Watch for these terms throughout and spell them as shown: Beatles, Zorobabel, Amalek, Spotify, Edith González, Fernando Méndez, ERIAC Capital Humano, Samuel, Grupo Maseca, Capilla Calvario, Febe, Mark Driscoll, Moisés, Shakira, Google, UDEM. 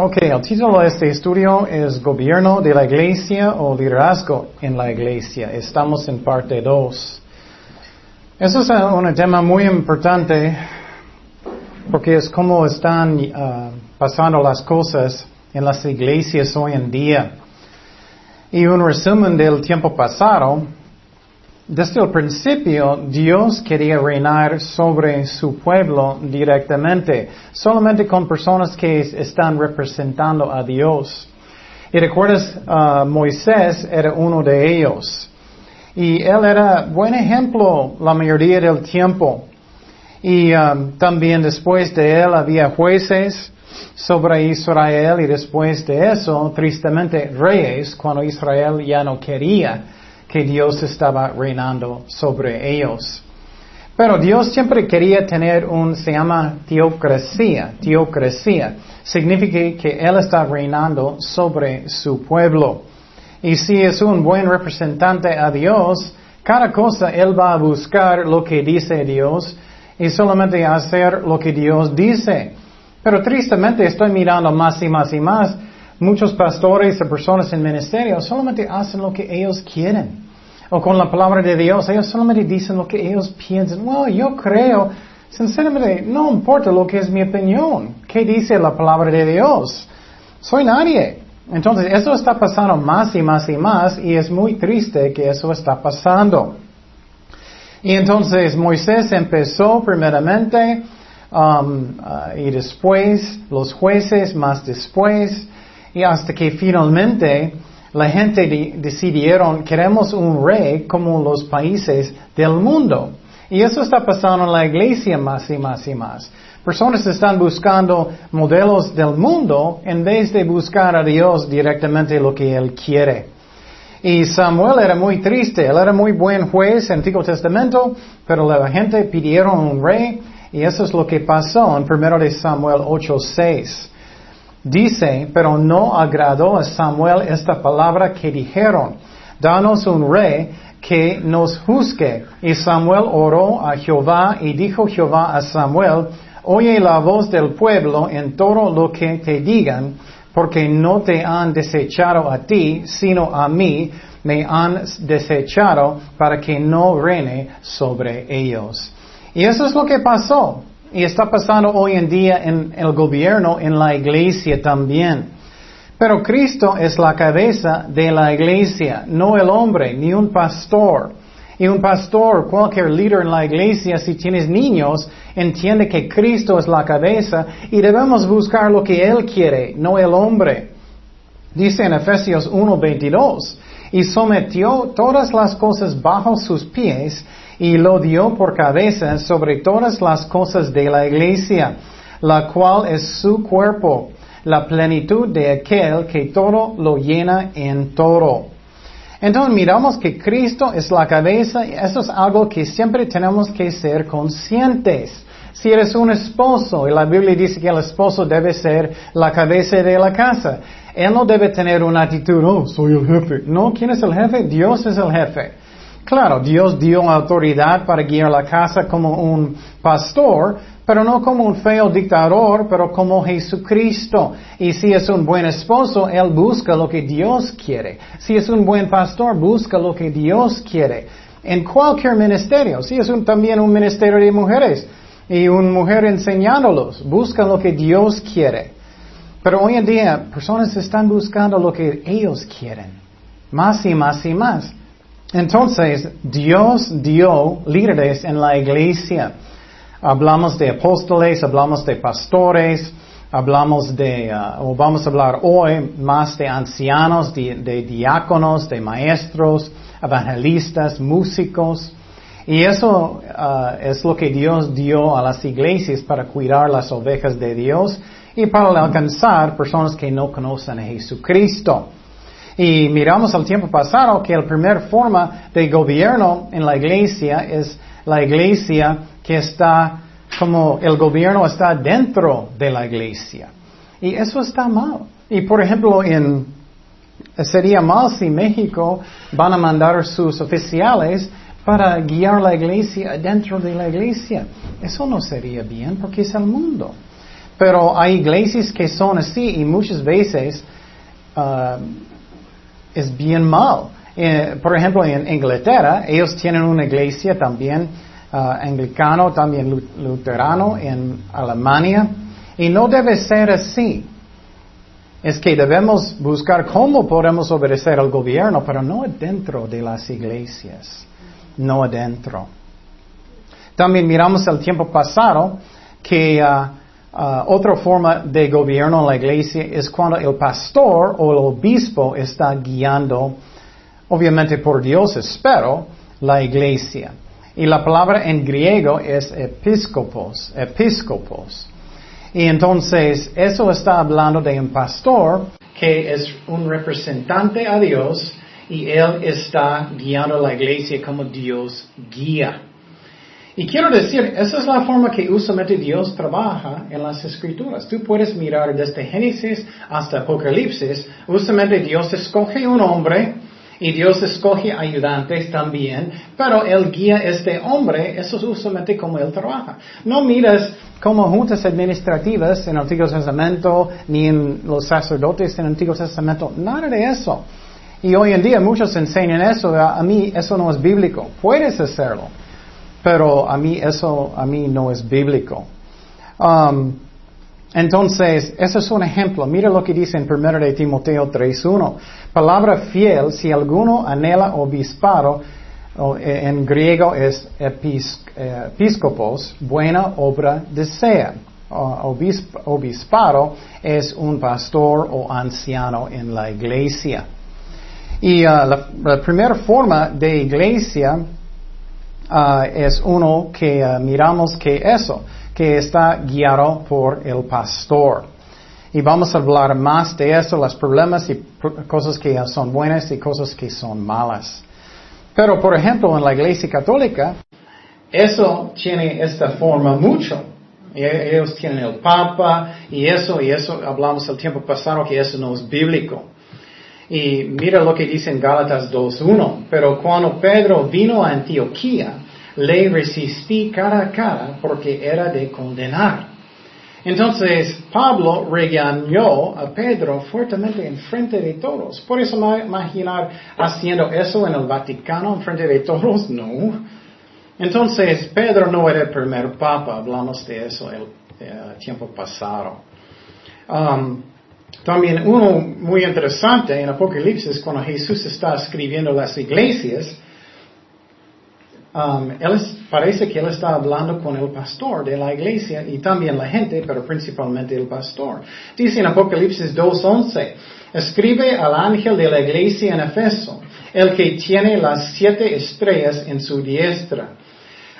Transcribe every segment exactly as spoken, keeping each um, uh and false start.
Ok, el título de este estudio es Gobierno de la Iglesia o Liderazgo en la Iglesia. Estamos en parte dos. Este es un tema muy importante porque es cómo están uh, pasando las cosas en las iglesias hoy en día. Y un resumen del tiempo pasado, desde el principio Dios quería reinar sobre su pueblo directamente, solamente con personas que están representando a Dios. Y recuerdas, uh, Moisés era uno de ellos. Y él era buen ejemplo la mayoría del tiempo. Y um, también después de él había jueces sobre Israel y después de eso, tristemente, reyes, cuando Israel ya no quería que Dios estaba reinando sobre ellos. Pero Dios siempre quería tener un, se llama teocracia, teocracia. Significa que Él está reinando sobre su pueblo. Y si es un buen representante a Dios, cada cosa Él va a buscar lo que dice Dios y solamente hacer lo que Dios dice. Pero tristemente estoy mirando más y más y más. Muchos pastores y personas en ministerio solamente hacen lo que ellos quieren. O con la palabra de Dios, ellos solamente dicen lo que ellos piensan. Bueno, well, yo creo, sinceramente, no importa lo que es mi opinión. ¿Qué dice la palabra de Dios? Soy nadie. Entonces, eso está pasando más y más y más, y es muy triste que eso está pasando. Y entonces, Moisés empezó primeramente, um, uh, y después, los jueces más después, y hasta que finalmente la gente de- decidieron, queremos un rey como los países del mundo. Y eso está pasando en la iglesia más y más y más. Personas están buscando modelos del mundo en vez de buscar a Dios directamente lo que Él quiere. Y Samuel era muy triste. Él era muy buen juez en el Antiguo Testamento, pero la gente pidieron un rey y eso es lo que pasó en primero de Samuel ocho seis. Dice, pero no agradó a Samuel esta palabra que dijeron, danos un rey que nos juzgue. Y Samuel oró a Jehová y dijo Jehová a Samuel, oye la voz del pueblo en todo lo que te digan, porque no te han desechado a ti, sino a mí me han desechado para que no reine sobre ellos. Y eso es lo que pasó. Y está pasando hoy en día en el gobierno, en la iglesia también. Pero Cristo es la cabeza de la iglesia, no el hombre, ni un pastor. Y un pastor, cualquier líder en la iglesia, si tienes niños, entiende que Cristo es la cabeza y debemos buscar lo que Él quiere, no el hombre. Dice en Efesios uno veintidós, y sometió todas las cosas bajo sus pies y lo dio por cabeza sobre todas las cosas de la iglesia, la cual es su cuerpo, la plenitud de aquel que todo lo llena en todo. Entonces miramos que Cristo es la cabeza y eso es algo que siempre tenemos que ser conscientes. Si eres un esposo, y la Biblia dice que el esposo debe ser la cabeza de la casa, él no debe tener una actitud, oh, soy el jefe. No, ¿quién es el jefe? Dios es el jefe. Claro, Dios dio autoridad para guiar la casa como un pastor, pero no como un feo dictador, pero como Jesucristo. Y si es un buen esposo, él busca lo que Dios quiere. Si es un buen pastor, busca lo que Dios quiere. En cualquier ministerio, si es un, también un ministerio de mujeres y una mujer enseñándolos, busca lo que Dios quiere. Pero hoy en día, personas están buscando lo que ellos quieren. Más y más y más. Entonces, Dios dio líderes en la iglesia. Hablamos de apóstoles, hablamos de pastores, hablamos de, uh, o vamos a hablar hoy más de ancianos, de, de diáconos, de maestros, evangelistas, músicos. Y eso uh, es lo que Dios dio a las iglesias para cuidar las ovejas de Dios y para alcanzar personas que no conocen a Jesucristo. Y miramos el tiempo pasado que la primera forma de gobierno en la iglesia es la iglesia que está como el gobierno está dentro de la iglesia. Y eso está mal. Y por ejemplo, en, sería mal si México van a mandar sus oficiales para guiar la iglesia dentro de la iglesia. Eso no sería bien porque es el mundo. Pero hay iglesias que son así y muchas veces uh, es bien mal. Eh, por ejemplo, en Inglaterra, ellos tienen una iglesia también uh, anglicano, también luterano en Alemania. Y no debe ser así. Es que debemos buscar cómo podemos obedecer al gobierno, pero no adentro de las iglesias. No adentro. También miramos el tiempo pasado que uh, uh, otra forma de gobierno en la iglesia es cuando el pastor o el obispo está guiando, obviamente por Dios espero, la iglesia. Y la palabra en griego es episcopos, episcopos. Y entonces, eso está hablando de un pastor que es un representante a Dios y él está guiando a la iglesia como Dios guía. Y quiero decir, esa es la forma que usualmente Dios trabaja en las Escrituras. Tú puedes mirar desde Génesis hasta Apocalipsis. Usualmente Dios escoge un hombre y Dios escoge ayudantes también, pero él guía a este hombre, eso es usualmente como él trabaja. No miras como juntas administrativas en el Antiguo Testamento, ni en los sacerdotes en el Antiguo Testamento, nada de eso. Y hoy en día muchos enseñan eso, a mí eso no es bíblico. Puedes hacerlo, pero a mí eso a mí no es bíblico. Um, Entonces, ese es un ejemplo. Mira lo que dice en primera de Timoteo tres uno. Palabra fiel, si alguno anhela obispado, en griego es episcopos, buena obra desea. Obispado es un pastor o anciano en la iglesia. Y uh, la, la primera forma de iglesia uh, es uno que uh, miramos que eso... que está guiado por el pastor. Y vamos a hablar más de eso, los problemas y cosas que son buenas y cosas que son malas. Pero, por ejemplo, en la Iglesia Católica, eso tiene esta forma mucho. Ellos tienen el Papa y eso, y eso hablamos el tiempo pasado que eso no es bíblico. Y mira lo que dice en Gálatas dos uno. Pero cuando Pedro vino a Antioquía, le resistí cara a cara porque era de condenar. Entonces, Pablo regañó a Pedro fuertemente en frente de todos. Por eso imaginar haciendo eso en el Vaticano en frente de todos, no. Entonces, Pedro no era el primer papa, hablamos de eso el eh, tiempo pasado. Um, también uno muy interesante en Apocalipsis, cuando Jesús está escribiendo las iglesias, Um, él es, parece que él está hablando con el pastor de la iglesia y también la gente, pero principalmente el pastor. Dice en Apocalipsis dos once, escribe al ángel de la iglesia en Efeso, el que tiene las siete estrellas en su diestra,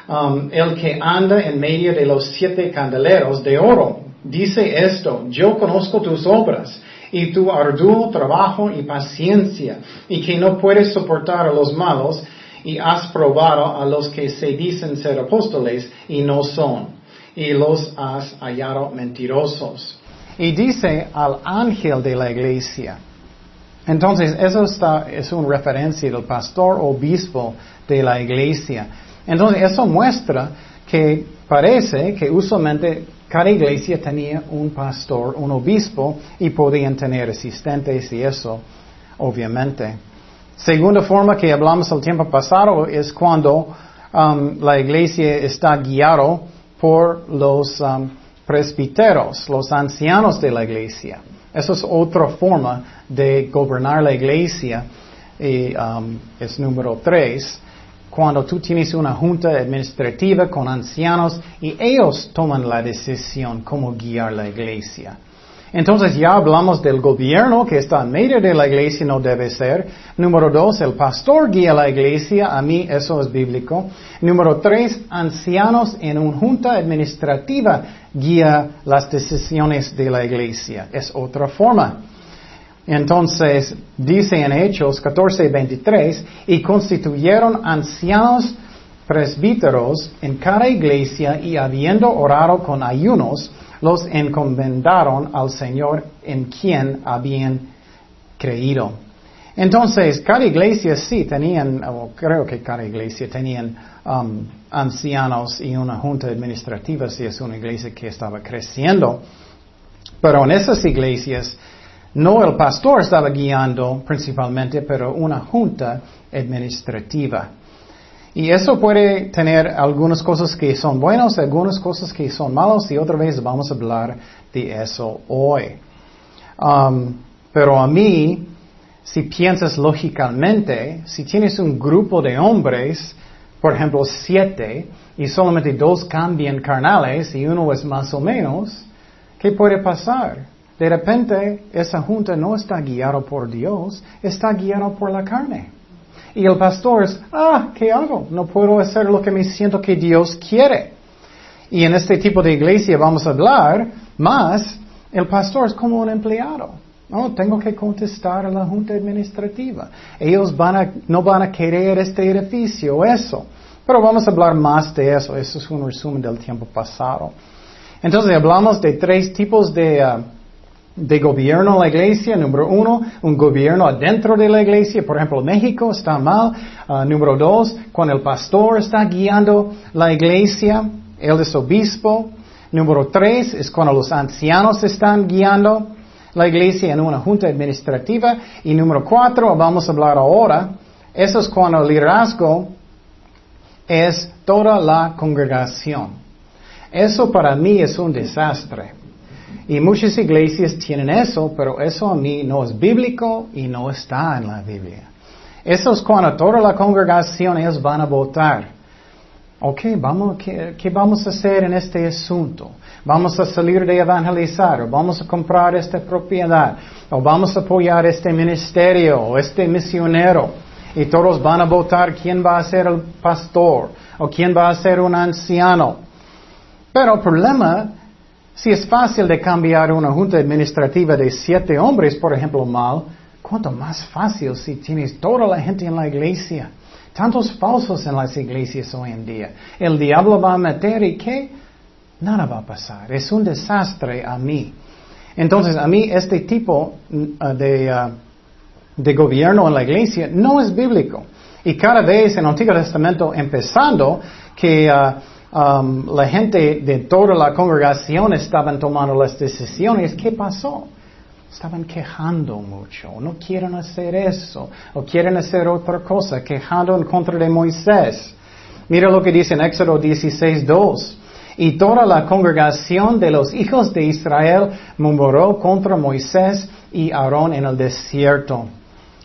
um, el que anda en medio de los siete candeleros de oro. Dice esto, yo conozco tus obras y tu arduo trabajo y paciencia, y que no puedes soportar a los malos, y has probado a los que se dicen ser apóstoles y no son, y los has hallado mentirosos. Y dice al ángel de la iglesia. Entonces, eso está, es una referencia del pastor obispo de la iglesia. Entonces, eso muestra que parece que usualmente cada iglesia tenía un pastor, un obispo, y podían tener asistentes y eso, obviamente. Segunda forma que hablamos el tiempo pasado es cuando um, la iglesia está guiada por los um, presbíteros, los ancianos de la iglesia. Esa es otra forma de gobernar la iglesia. Y, um, es número tres. Cuando tú tienes una junta administrativa con ancianos y ellos toman la decisión cómo guiar la iglesia. Entonces ya hablamos del gobierno que está en medio de la iglesia, no debe ser. Número dos, el pastor guía a la iglesia, a mí eso es bíblico. Número tres, ancianos en una junta administrativa guía las decisiones de la iglesia, es otra forma. Entonces dice en Hechos catorce veintitrés, y constituyeron ancianos presbíteros en cada iglesia y habiendo orado con ayunos, los encomendaron al Señor en quien habían creído. Entonces, cada iglesia sí tenían, o creo que cada iglesia tenían um, ancianos y una junta administrativa si es una iglesia que estaba creciendo. Pero en esas iglesias, no el pastor estaba guiando principalmente, pero una junta administrativa. Y eso puede tener algunas cosas que son buenas, algunas cosas que son malas, y otra vez vamos a hablar de eso hoy. Um, pero a mí, si piensas lógicamente, si tienes un grupo de hombres, por ejemplo siete, y solamente dos cambian carnales y uno es más o menos, ¿qué puede pasar? De repente, esa junta no está guiada por Dios, está guiada por la carne. Y el pastor es, ah, ¿qué hago? No puedo hacer lo que me siento que Dios quiere. Y en este tipo de iglesia vamos a hablar más, el pastor es como un empleado. No, tengo que contestar a la junta administrativa. Ellos van a, no van a querer este edificio, eso. Pero vamos a hablar más de eso. Eso es un resumen del tiempo pasado. Entonces, hablamos de tres tipos de, uh, de gobierno en la iglesia. Número uno, un gobierno adentro de la iglesia. Por ejemplo, México está mal. Uh, número dos, cuando el pastor está guiando la iglesia, él es obispo. Número tres, es cuando los ancianos están guiando la iglesia en una junta administrativa. Y número cuatro, vamos a hablar ahora, eso es cuando el liderazgo es toda la congregación. Eso para mí es un desastre. Y muchas iglesias tienen eso, pero eso a mí no es bíblico y no está en la Biblia. Eso es cuando toda la congregación, ellos van a votar. Ok, vamos, ¿qué, qué vamos a hacer en este asunto? Vamos a salir de evangelizar, o vamos a comprar esta propiedad, o vamos a apoyar este ministerio, o este misionero. Y todos van a votar quién va a ser el pastor, o quién va a ser un anciano. Pero el problema, si es fácil de cambiar una junta administrativa de siete hombres, por ejemplo, mal, ¿cuánto más fácil si tienes toda la gente en la iglesia? Tantos falsos en las iglesias hoy en día. El diablo va a meter y ¿qué? Nada va a pasar. Es un desastre a mí. Entonces, a mí este tipo de, de gobierno en la iglesia no es bíblico. Y cada vez en el Antiguo Testamento, empezando, que... Uh, Um, la gente de toda la congregación estaban tomando las decisiones. ¿Qué pasó? Estaban quejando mucho. No quieren hacer eso. O quieren hacer otra cosa. Quejando en contra de Moisés. Mira lo que dice en Éxodo dieciséis dos. Y toda la congregación de los hijos de Israel murmuró contra Moisés y Aarón en el desierto.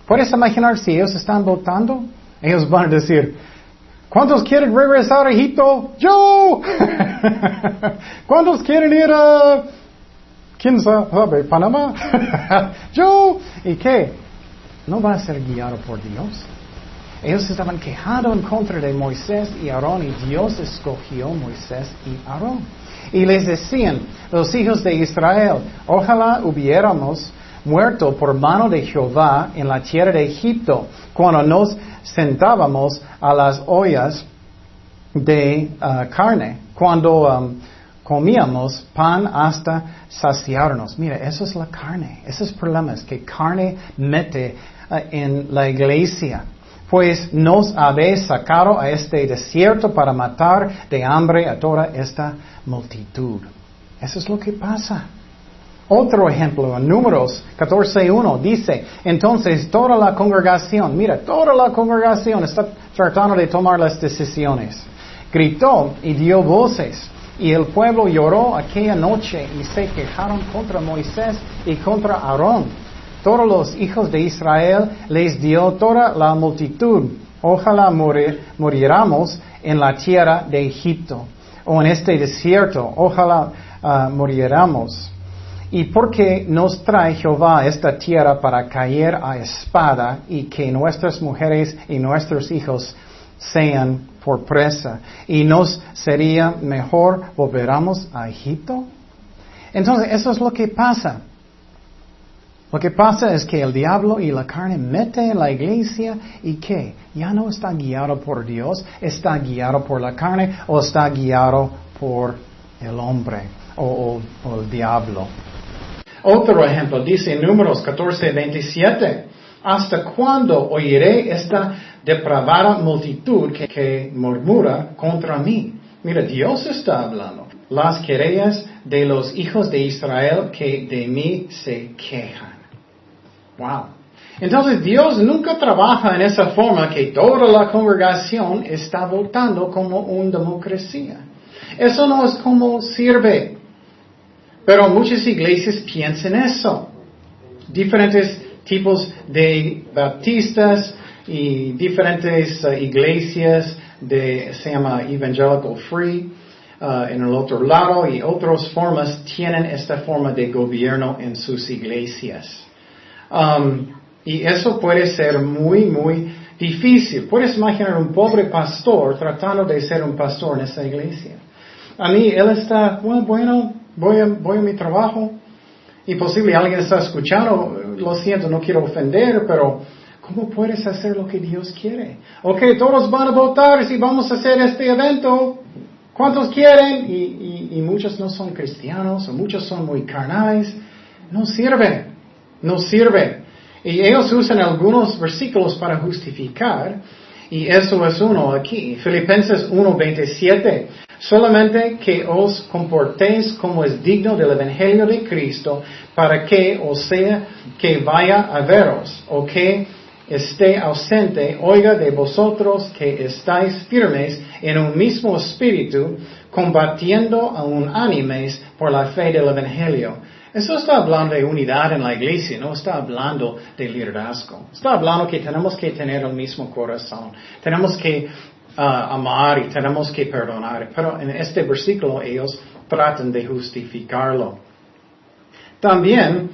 ¿Puedes imaginar si ellos están votando? Ellos van a decir... ¿Cuántos quieren regresar a Egipto? ¡Yo! ¿Cuántos quieren ir a... ¿Quién sabe? ¿Panamá? ¡Yo! ¿Y qué? No va a ser guiado por Dios. Ellos estaban quejando en contra de Moisés y Aarón, y Dios escogió Moisés y Aarón. Y les decían, los hijos de Israel, ojalá hubiéramos muerto por mano de Jehová en la tierra de Egipto, cuando nos sentábamos a las ollas de uh, carne, cuando um, comíamos pan hasta saciarnos. Mira, eso es la carne. Esos problemas que carne mete uh, en la iglesia. Pues nos habéis sacado a este desierto para matar de hambre a toda esta multitud. Eso es lo que pasa. Otro ejemplo, en Números catorce uno, dice, entonces toda la congregación, mira, toda la congregación está tratando de tomar las decisiones. Gritó y dio voces, y el pueblo lloró aquella noche y se quejaron contra Moisés y contra Aarón. Todos los hijos de Israel les dio toda la multitud, ojalá morir, muriéramos en la tierra de Egipto, o en este desierto, ojalá uh, muriéramos. ¿Y por qué nos trae Jehová a esta tierra para caer a espada y que nuestras mujeres y nuestros hijos sean por presa? ¿Y nos sería mejor volveramos a Egipto? Entonces, eso es lo que pasa. Lo que pasa es que el diablo y la carne meten en la iglesia y ¿qué? Ya no está guiado por Dios, está guiado por la carne o está guiado por el hombre o, o, o el diablo. Otro ejemplo, dice en Números catorce veintisiete, ¿hasta cuándo oiré esta depravada multitud que, que murmura contra mí? Mira, Dios está hablando. Las querellas de los hijos de Israel que de mí se quejan. Wow. Entonces Dios nunca trabaja en esa forma que toda la congregación está votando como una democracia. Eso no es como sirve. Pero muchas iglesias piensan eso. Diferentes tipos de bautistas y diferentes uh, iglesias de, se llama Evangelical Free uh, en el otro lado, y otras formas tienen esta forma de gobierno en sus iglesias. Um, y eso puede ser muy, muy difícil. Puedes imaginar un pobre pastor tratando de ser un pastor en esa iglesia. A mí, él está, well, bueno, voy a, voy a mi trabajo. Y posible alguien está escuchando, lo siento, no quiero ofender, pero ¿cómo puedes hacer lo que Dios quiere? Ok, todos van a votar si vamos a hacer este evento. ¿Cuántos quieren? Y, y, y muchos no son cristianos, o muchos son muy carnales. No sirve, no sirve. Y ellos usan algunos versículos para justificar, y eso es uno aquí. Filipenses uno veintisiete. Solamente que os comportéis como es digno del Evangelio de Cristo, para que, o sea, que vaya a veros, o que esté ausente, oiga de vosotros que estáis firmes en un mismo espíritu, combatiendo aún ánimes por la fe del Evangelio. Eso está hablando de unidad en la iglesia, no está hablando de liderazgo. Está hablando que tenemos que tener el mismo corazón, tenemos que uh, amar y tenemos que perdonar. Pero en este versículo ellos tratan de justificarlo. También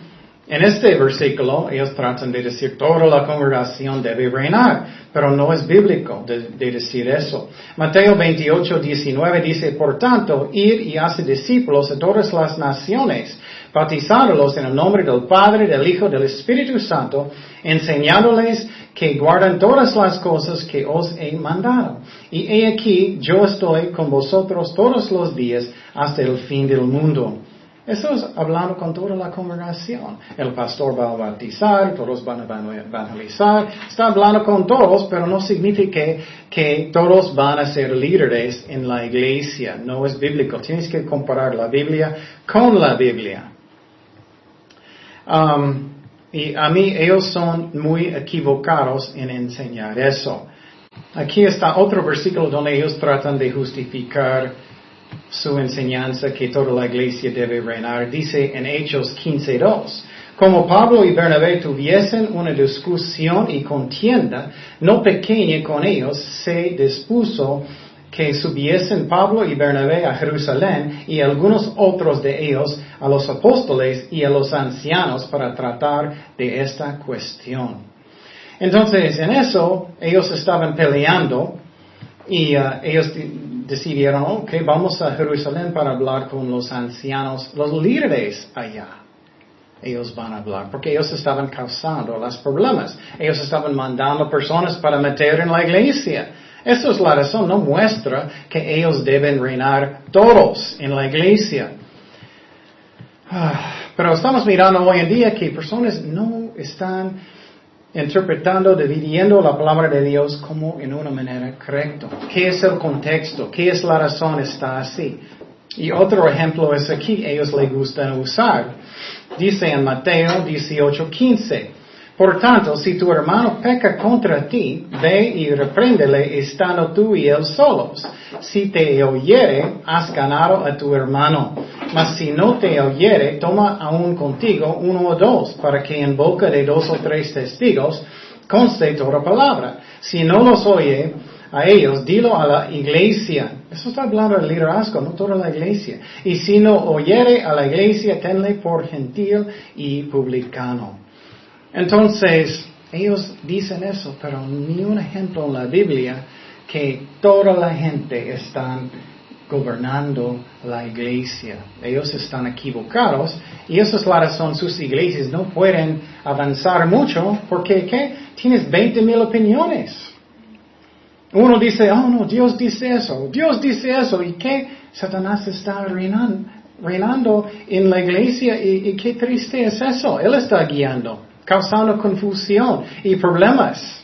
en este versículo ellos tratan de decir toda la congregación debe reinar, pero no es bíblico de, de decir eso. Mateo veintiocho diecinueve dice, por tanto, ir y hacer discípulos a todas las naciones, bautizándolos en el nombre del Padre, del Hijo, del Espíritu Santo, enseñándoles que guardan todas las cosas que os he mandado. Y he aquí, yo estoy con vosotros todos los días hasta el fin del mundo. Eso es hablando con toda la congregación. El pastor va a bautizar, todos van a evangelizar. Está hablando con todos, pero no significa que todos van a ser líderes en la iglesia. No es bíblico. Tienes que comparar la Biblia con la Biblia. Um, y a mí ellos son muy equivocados en enseñar eso. Aquí está otro versículo donde ellos tratan de justificar su enseñanza que toda la iglesia debe reinar. Dice en Hechos quince dos, como Pablo y Bernabé tuviesen una discusión y contienda no pequeña con ellos, se dispuso que subiesen Pablo y Bernabé a Jerusalén y algunos otros de ellos a los apóstoles y a los ancianos para tratar de esta cuestión. Entonces, en eso, ellos estaban peleando y uh, ellos decidieron, ok, vamos a Jerusalén para hablar con los ancianos, los líderes allá. Ellos van a hablar, porque ellos estaban causando los problemas. Ellos estaban mandando personas para meter en la iglesia. Esa es la razón, no muestra que ellos deben reinar todos en la iglesia. Pero estamos mirando hoy en día que personas no están interpretando, dividiendo la palabra de Dios como en una manera correcta. ¿Qué es el contexto? ¿Qué es la razón? Está así. Y otro ejemplo es aquí, ellos les gustan usar. Dice en Mateo dieciocho quince, por tanto, si tu hermano peca contra ti, ve y repréndele estando tú y él solos. Si te oyere, has ganado a tu hermano. Mas si no te oyere, toma aún contigo uno o dos, para que en boca de dos o tres testigos conste toda palabra. Si no los oye a ellos, dilo a la iglesia. Eso está hablando del liderazgo, no toda la iglesia. Y si no oyere a la iglesia, tenle por gentil y publicano. Entonces, ellos dicen eso, pero ni un ejemplo en la Biblia que toda la gente está gobernando la iglesia. Ellos están equivocados y esa es la razón. Sus iglesias no pueden avanzar mucho porque ¿qué? Tienes veinte mil opiniones. Uno dice, oh no, Dios dice eso, Dios dice eso. ¿Y qué? Satanás está reinando, reinando en la iglesia y, y qué triste es eso. Él está guiando, causando confusión y problemas.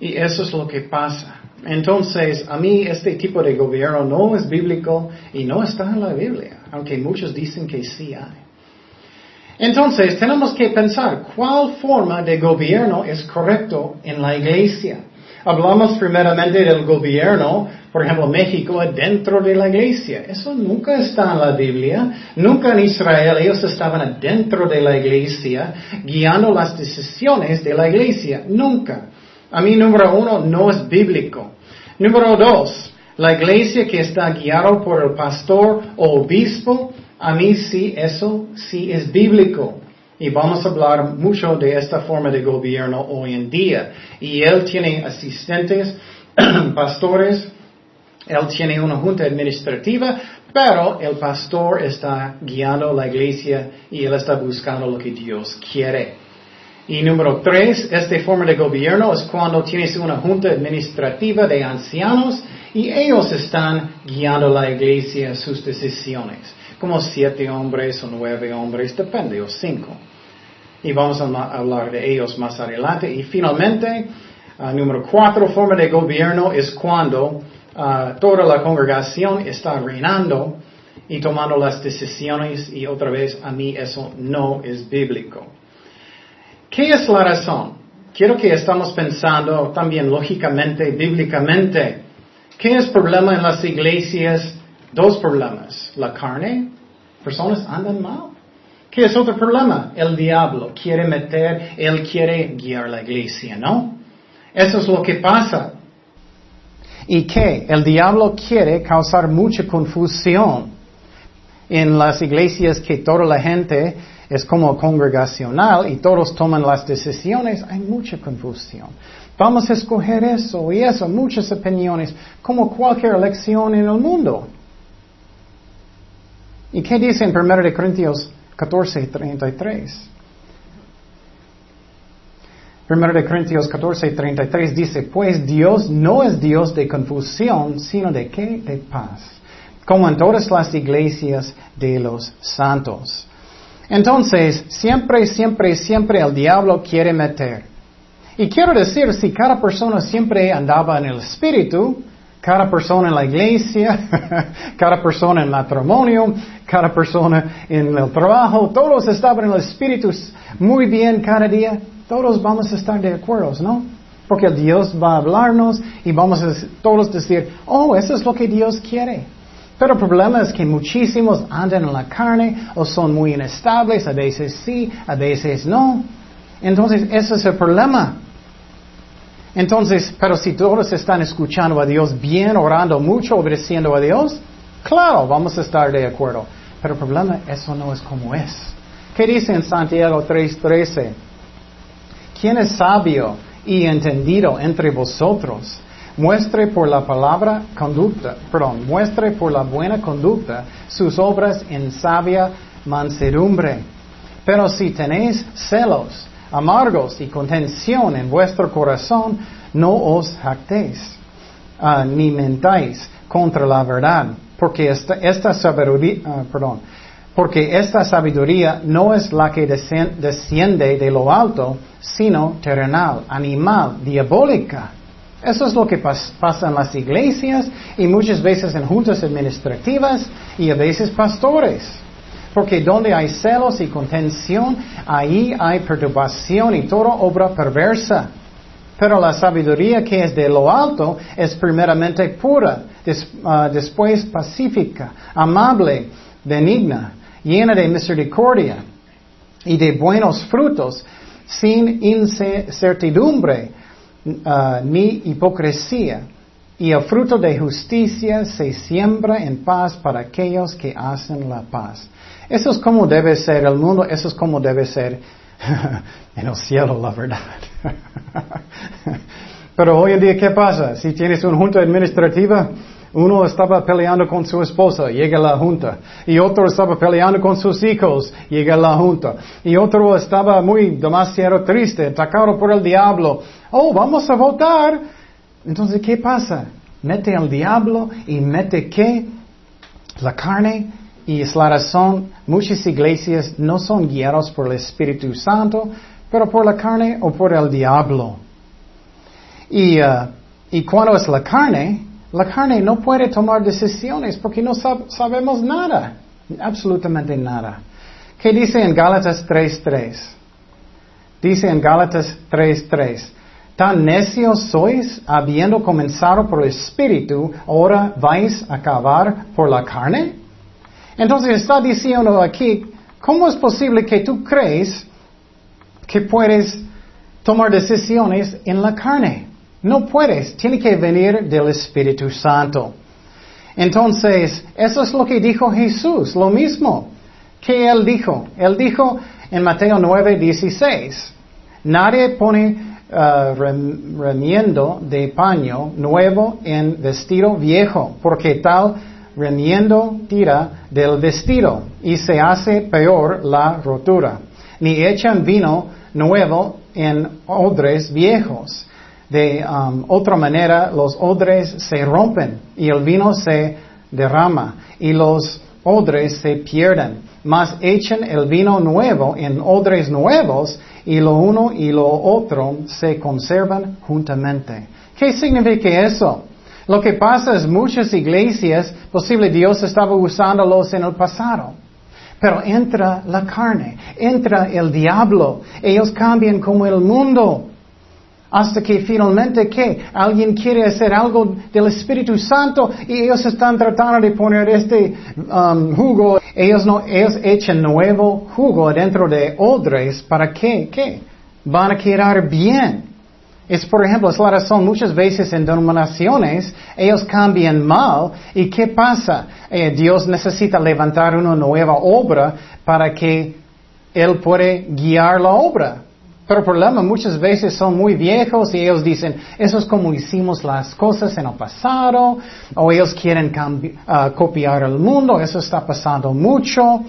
Y eso es lo que pasa. Entonces, a mí este tipo de gobierno no es bíblico y no está en la Biblia, aunque muchos dicen que sí hay. Entonces, tenemos que pensar cuál forma de gobierno es correcto en la iglesia. Hablamos primeramente del gobierno, por ejemplo, México, adentro de la iglesia. Eso nunca está en la Biblia. Nunca en Israel ellos estaban adentro de la iglesia, guiando las decisiones de la iglesia. Nunca. A mí, número uno, no es bíblico. Número dos, la iglesia que está guiada por el pastor o obispo, a mí sí, eso sí es bíblico. Y vamos a hablar mucho de esta forma de gobierno hoy en día. Y él tiene asistentes, pastores, él tiene una junta administrativa, pero el pastor está guiando la iglesia y él está buscando lo que Dios quiere. Y número tres, esta forma de gobierno es cuando tienes una junta administrativa de ancianos y ellos están guiando la iglesia sus decisiones. Como siete hombres o nueve hombres, depende, o cinco. Y vamos a hablar de ellos más adelante. Y finalmente, uh, número cuatro, forma de gobierno es cuando uh, toda la congregación está reinando y tomando las decisiones. Y otra vez, a mí eso no es bíblico. ¿Qué es la razón? Quiero que estamos pensando también lógicamente, bíblicamente. ¿Qué es problema en las iglesias? Dos problemas. La carne, personas andan mal. ¿Qué es otro problema? El diablo quiere meter, él quiere guiar la iglesia, ¿no? Eso es lo que pasa. ¿Y qué? El diablo quiere causar mucha confusión en las iglesias que toda la gente es como congregacional y todos toman las decisiones. Hay mucha confusión. Vamos a escoger eso y eso, muchas opiniones, como cualquier elección en el mundo. ¿Y qué dice en primera de Corintios catorce, treinta y tres? primera de Corintios catorce, treinta y tres dice, pues Dios no es Dios de confusión, sino de qué? De paz, como en todas las iglesias de los santos. Entonces, siempre, siempre, siempre el diablo quiere meter. Y quiero decir, si cada persona siempre andaba en el espíritu, cada persona en la iglesia, cada persona en matrimonio, cada persona en el trabajo, todos estaban en el espíritu muy bien cada día, todos vamos a estar de acuerdo, ¿no? Porque Dios va a hablarnos y vamos a todos decir, oh, eso es lo que Dios quiere. Pero el problema es que muchísimos andan en la carne o son muy inestables, a veces sí, a veces no. Entonces, ese es el problema. Entonces, pero si todos están escuchando a Dios bien, orando mucho, obedeciendo a Dios, claro, vamos a estar de acuerdo. Pero el problema, eso no es como es. ¿Qué dice en Santiago tres trece? ¿Quién es sabio y entendido entre vosotros? Muestre por la palabra conducta, perdón, muestre por la buena conducta sus obras en sabia mansedumbre. Pero si tenéis celos, amargos y contención en vuestro corazón, no os jactéis, uh, ni mentáis contra la verdad, porque esta, esta sabiduría, uh, perdón, porque esta sabiduría no es la que desciende de lo alto, sino terrenal, animal, diabólica. Eso es lo que pas- pasa en las iglesias y muchas veces en juntas administrativas y a veces pastores. Porque donde hay celos y contención, ahí hay perturbación y toda obra perversa. Pero la sabiduría que es de lo alto es primeramente pura, des, uh, después pacífica, amable, benigna, llena de misericordia y de buenos frutos, sin incertidumbre uh, ni hipocresía. Y el fruto de justicia se siembra en paz para aquellos que hacen la paz. Eso es como debe ser el mundo, eso es como debe ser en el cielo, la verdad. Pero hoy en día, ¿qué pasa? Si tienes una junta administrativa, uno estaba peleando con su esposa, llega la junta. Y otro estaba peleando con sus hijos, llega la junta. Y otro estaba muy demasiado triste, atacado por el diablo. Oh, vamos a votar. Entonces, ¿qué pasa? Mete al diablo y mete, ¿qué? La carne. Y es la razón, muchas iglesias no son guiadas por el Espíritu Santo, pero por la carne o por el diablo. Y uh, Y cuando es la carne, la carne no puede tomar decisiones porque no sab- sabemos nada, absolutamente nada. ¿Qué dice en Gálatas tres tres? Dice en Gálatas tres tres, tan necios sois, habiendo comenzado por el Espíritu, ahora vais a acabar por la carne. Entonces está diciendo aquí, ¿cómo es posible que tú crees que puedes tomar decisiones en la carne? No puedes, tiene que venir del Espíritu Santo. Entonces, eso es lo que dijo Jesús, lo mismo que Él dijo. Él dijo en Mateo nueve dieciséis, nadie pone uh, rem, remiendo de paño nuevo en vestido viejo, porque tal remiendo tira del vestido y se hace peor la rotura. Ni echan vino nuevo en odres viejos. De um, otra manera, los odres se rompen y el vino se derrama y los odres se pierden. Mas echen el vino nuevo en odres nuevos y lo uno y lo otro se conservan juntamente. ¿Qué significa eso? Lo que pasa es muchas iglesias, posible Dios estaba usándolos en el pasado. Pero entra la carne, entra el diablo, ellos cambian como el mundo. Hasta que finalmente, ¿qué? Alguien quiere hacer algo del Espíritu Santo y ellos están tratando de poner este um, jugo. Ellos no, ellos echan nuevo jugo dentro de odres. ¿Para qué? ¿Qué? Van a quedar bien. Es, por ejemplo, es la razón muchas veces en denominaciones, ellos cambian mal. ¿Y qué pasa? Eh, Dios necesita levantar una nueva obra para que Él pueda guiar la obra. Pero el problema muchas veces son muy viejos y ellos dicen, eso es como hicimos las cosas en el pasado, o ellos quieren cambi- uh, copiar al mundo, eso está pasando mucho,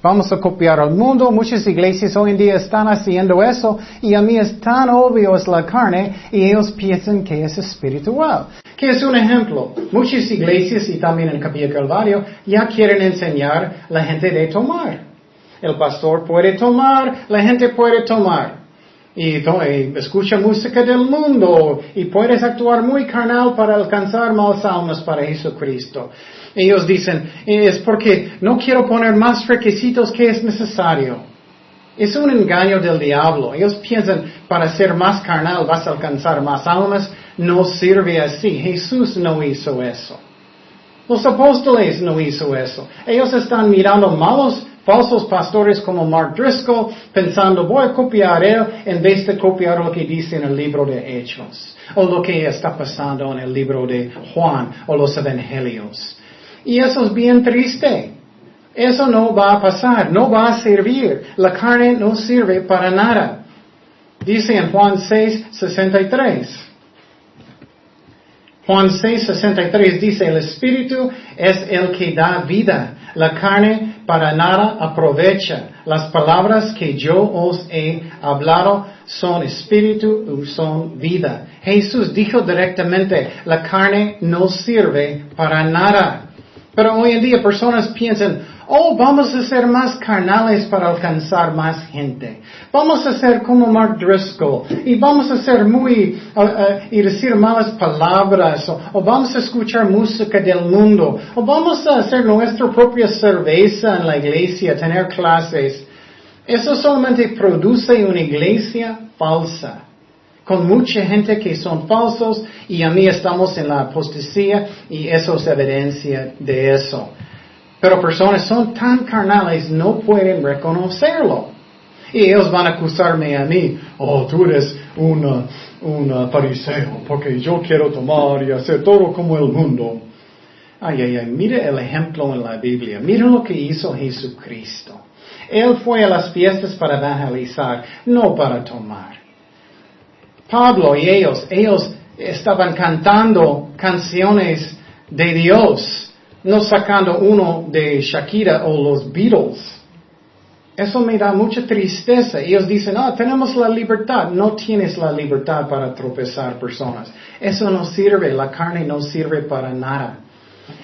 vamos a copiar al mundo. Muchas iglesias hoy en día están haciendo eso y a mí es tan obvio es la carne y ellos piensan que es espiritual. Que es un ejemplo, muchas iglesias y también en Capilla Calvario ya quieren enseñar a la gente de tomar. El pastor puede tomar, la gente puede tomar. Y escucha música del mundo y puedes actuar muy carnal para alcanzar más almas para Jesucristo. Ellos dicen, es porque no quiero poner más requisitos que es necesario. Es un engaño del diablo. Ellos piensan, para ser más carnal vas a alcanzar más almas. No sirve así. Jesús no hizo eso. Los apóstoles no hizo eso. Ellos están mirando malos falsos pastores como Mark Driscoll, pensando, voy a copiar a él en vez de copiar lo que dice en el libro de Hechos, o lo que está pasando en el libro de Juan, o los evangelios. Y eso es bien triste. Eso no va a pasar, no va a servir. La carne no sirve para nada. Dice en Juan seis sesenta y tres. Juan seis sesenta y tres dice, el Espíritu es el que da vida. La carne para nada aprovecha. Las palabras que yo os he hablado son espíritu y son vida. Jesús dijo directamente, la carne no sirve para nada. Pero hoy en día personas piensan, oh, vamos a ser más carnales para alcanzar más gente. Vamos a ser como Mark Driscoll y vamos a ser muy, uh, uh, y decir malas palabras, o, o vamos a escuchar música del mundo, o vamos a hacer nuestra propia cerveza en la iglesia, tener clases. Eso solamente produce una iglesia falsa, con mucha gente que son falsos, y a mí estamos en la apostasía, y eso es evidencia de eso. Pero personas son tan carnales, no pueden reconocerlo. Y ellos van a acusarme a mí, oh, tú eres una, una fariseo, porque yo quiero tomar y hacer todo como el mundo. Ay, ay, ay, mira el ejemplo en la Biblia, mira lo que hizo Jesucristo. Él fue a las fiestas para evangelizar, no para tomar. Pablo y ellos, ellos estaban cantando canciones de Dios, no sacando uno de Shakira o los Beatles. Eso me da mucha tristeza. Ellos dicen, ah, tenemos la libertad. No tienes la libertad para tropezar personas. Eso no sirve, la carne no sirve para nada.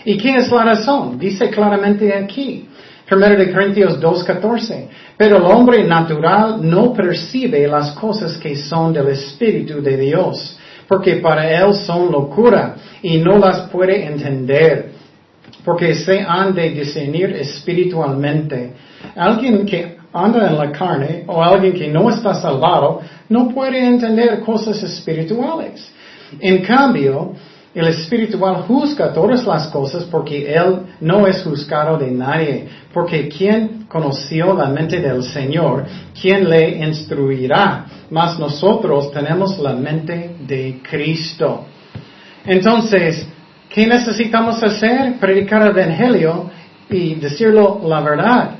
¿Y qué es la razón? Dice claramente aquí. Primero de Corintios dos catorce. Pero el hombre natural no percibe las cosas que son del Espíritu de Dios, porque para él son locura, y no las puede entender, porque se han de discernir espiritualmente. Alguien que anda en la carne, o alguien que no está salvado, no puede entender cosas espirituales. En cambio, el espiritual juzga todas las cosas, porque él no es juzgado de nadie, porque quien conoció la mente del Señor, quien le instruirá, mas nosotros tenemos la mente de Cristo. Entonces, ¿qué necesitamos hacer? Predicar el Evangelio y decirlo la verdad.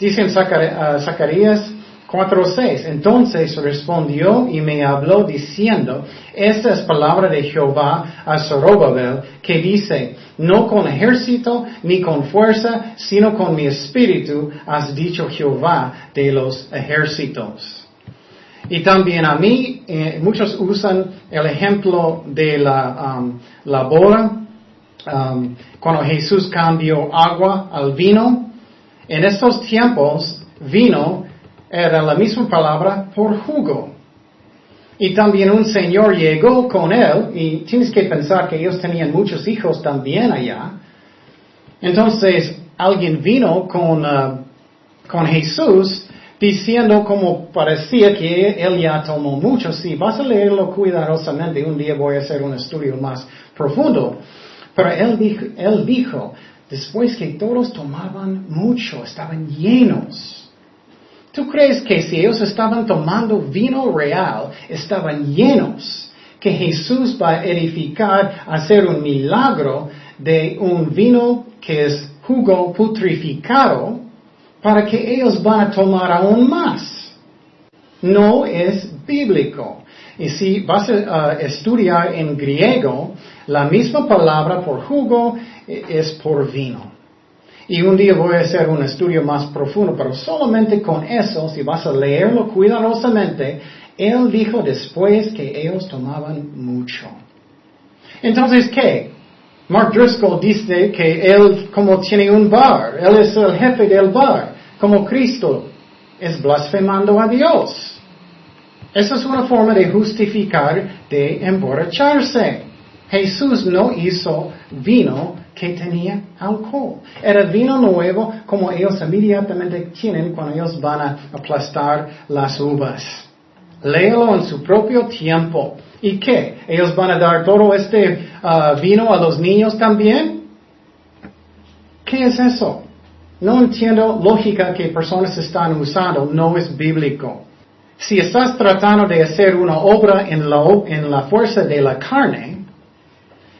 Dice en Zacarías cuatro seis, entonces respondió y me habló diciendo, esta es palabra de Jehová a Zorobabel, que dice, no con ejército ni con fuerza, sino con mi espíritu, has dicho Jehová de los ejércitos. Y también a mí, eh, muchos usan el ejemplo de la, um, la boda, um, cuando Jesús cambió agua al vino. En estos tiempos, vino era la misma palabra por jugo. Y también un señor llegó con él, y tienes que pensar que ellos tenían muchos hijos también allá. Entonces, alguien vino con, uh, con Jesús, diciendo como parecía que él ya tomó mucho. Si vas a leerlo cuidadosamente, un día voy a hacer un estudio más profundo. Pero él dijo, él dijo después que todos tomaban mucho, estaban llenos. ¿Tú crees que si ellos estaban tomando vino real, estaban llenos, que Jesús va a edificar, hacer un milagro de un vino que es jugo putrificado, para que ellos van a tomar aún más? No es bíblico. Y si vas a uh, estudiar en griego, la misma palabra por jugo es por vino. Y un día voy a hacer un estudio más profundo, pero solamente con eso, si vas a leerlo cuidadosamente, él dijo después que ellos tomaban mucho. Entonces, ¿qué? Mark Driscoll dice que él como tiene un bar, él es el jefe del bar, como Cristo es blasfemando a Dios. Esa es una forma de justificar, de emborracharse. Jesús no hizo vino que tenía alcohol. Era vino nuevo, como ellos inmediatamente tienen cuando ellos van a aplastar las uvas. Léelo en su propio tiempo. ¿Y qué? ¿Ellos van a dar todo este uh, vino a los niños también? ¿Qué es eso? No entiendo lógica que personas están usando. No es bíblico. Si estás tratando de hacer una obra en la, en la fuerza de la carne,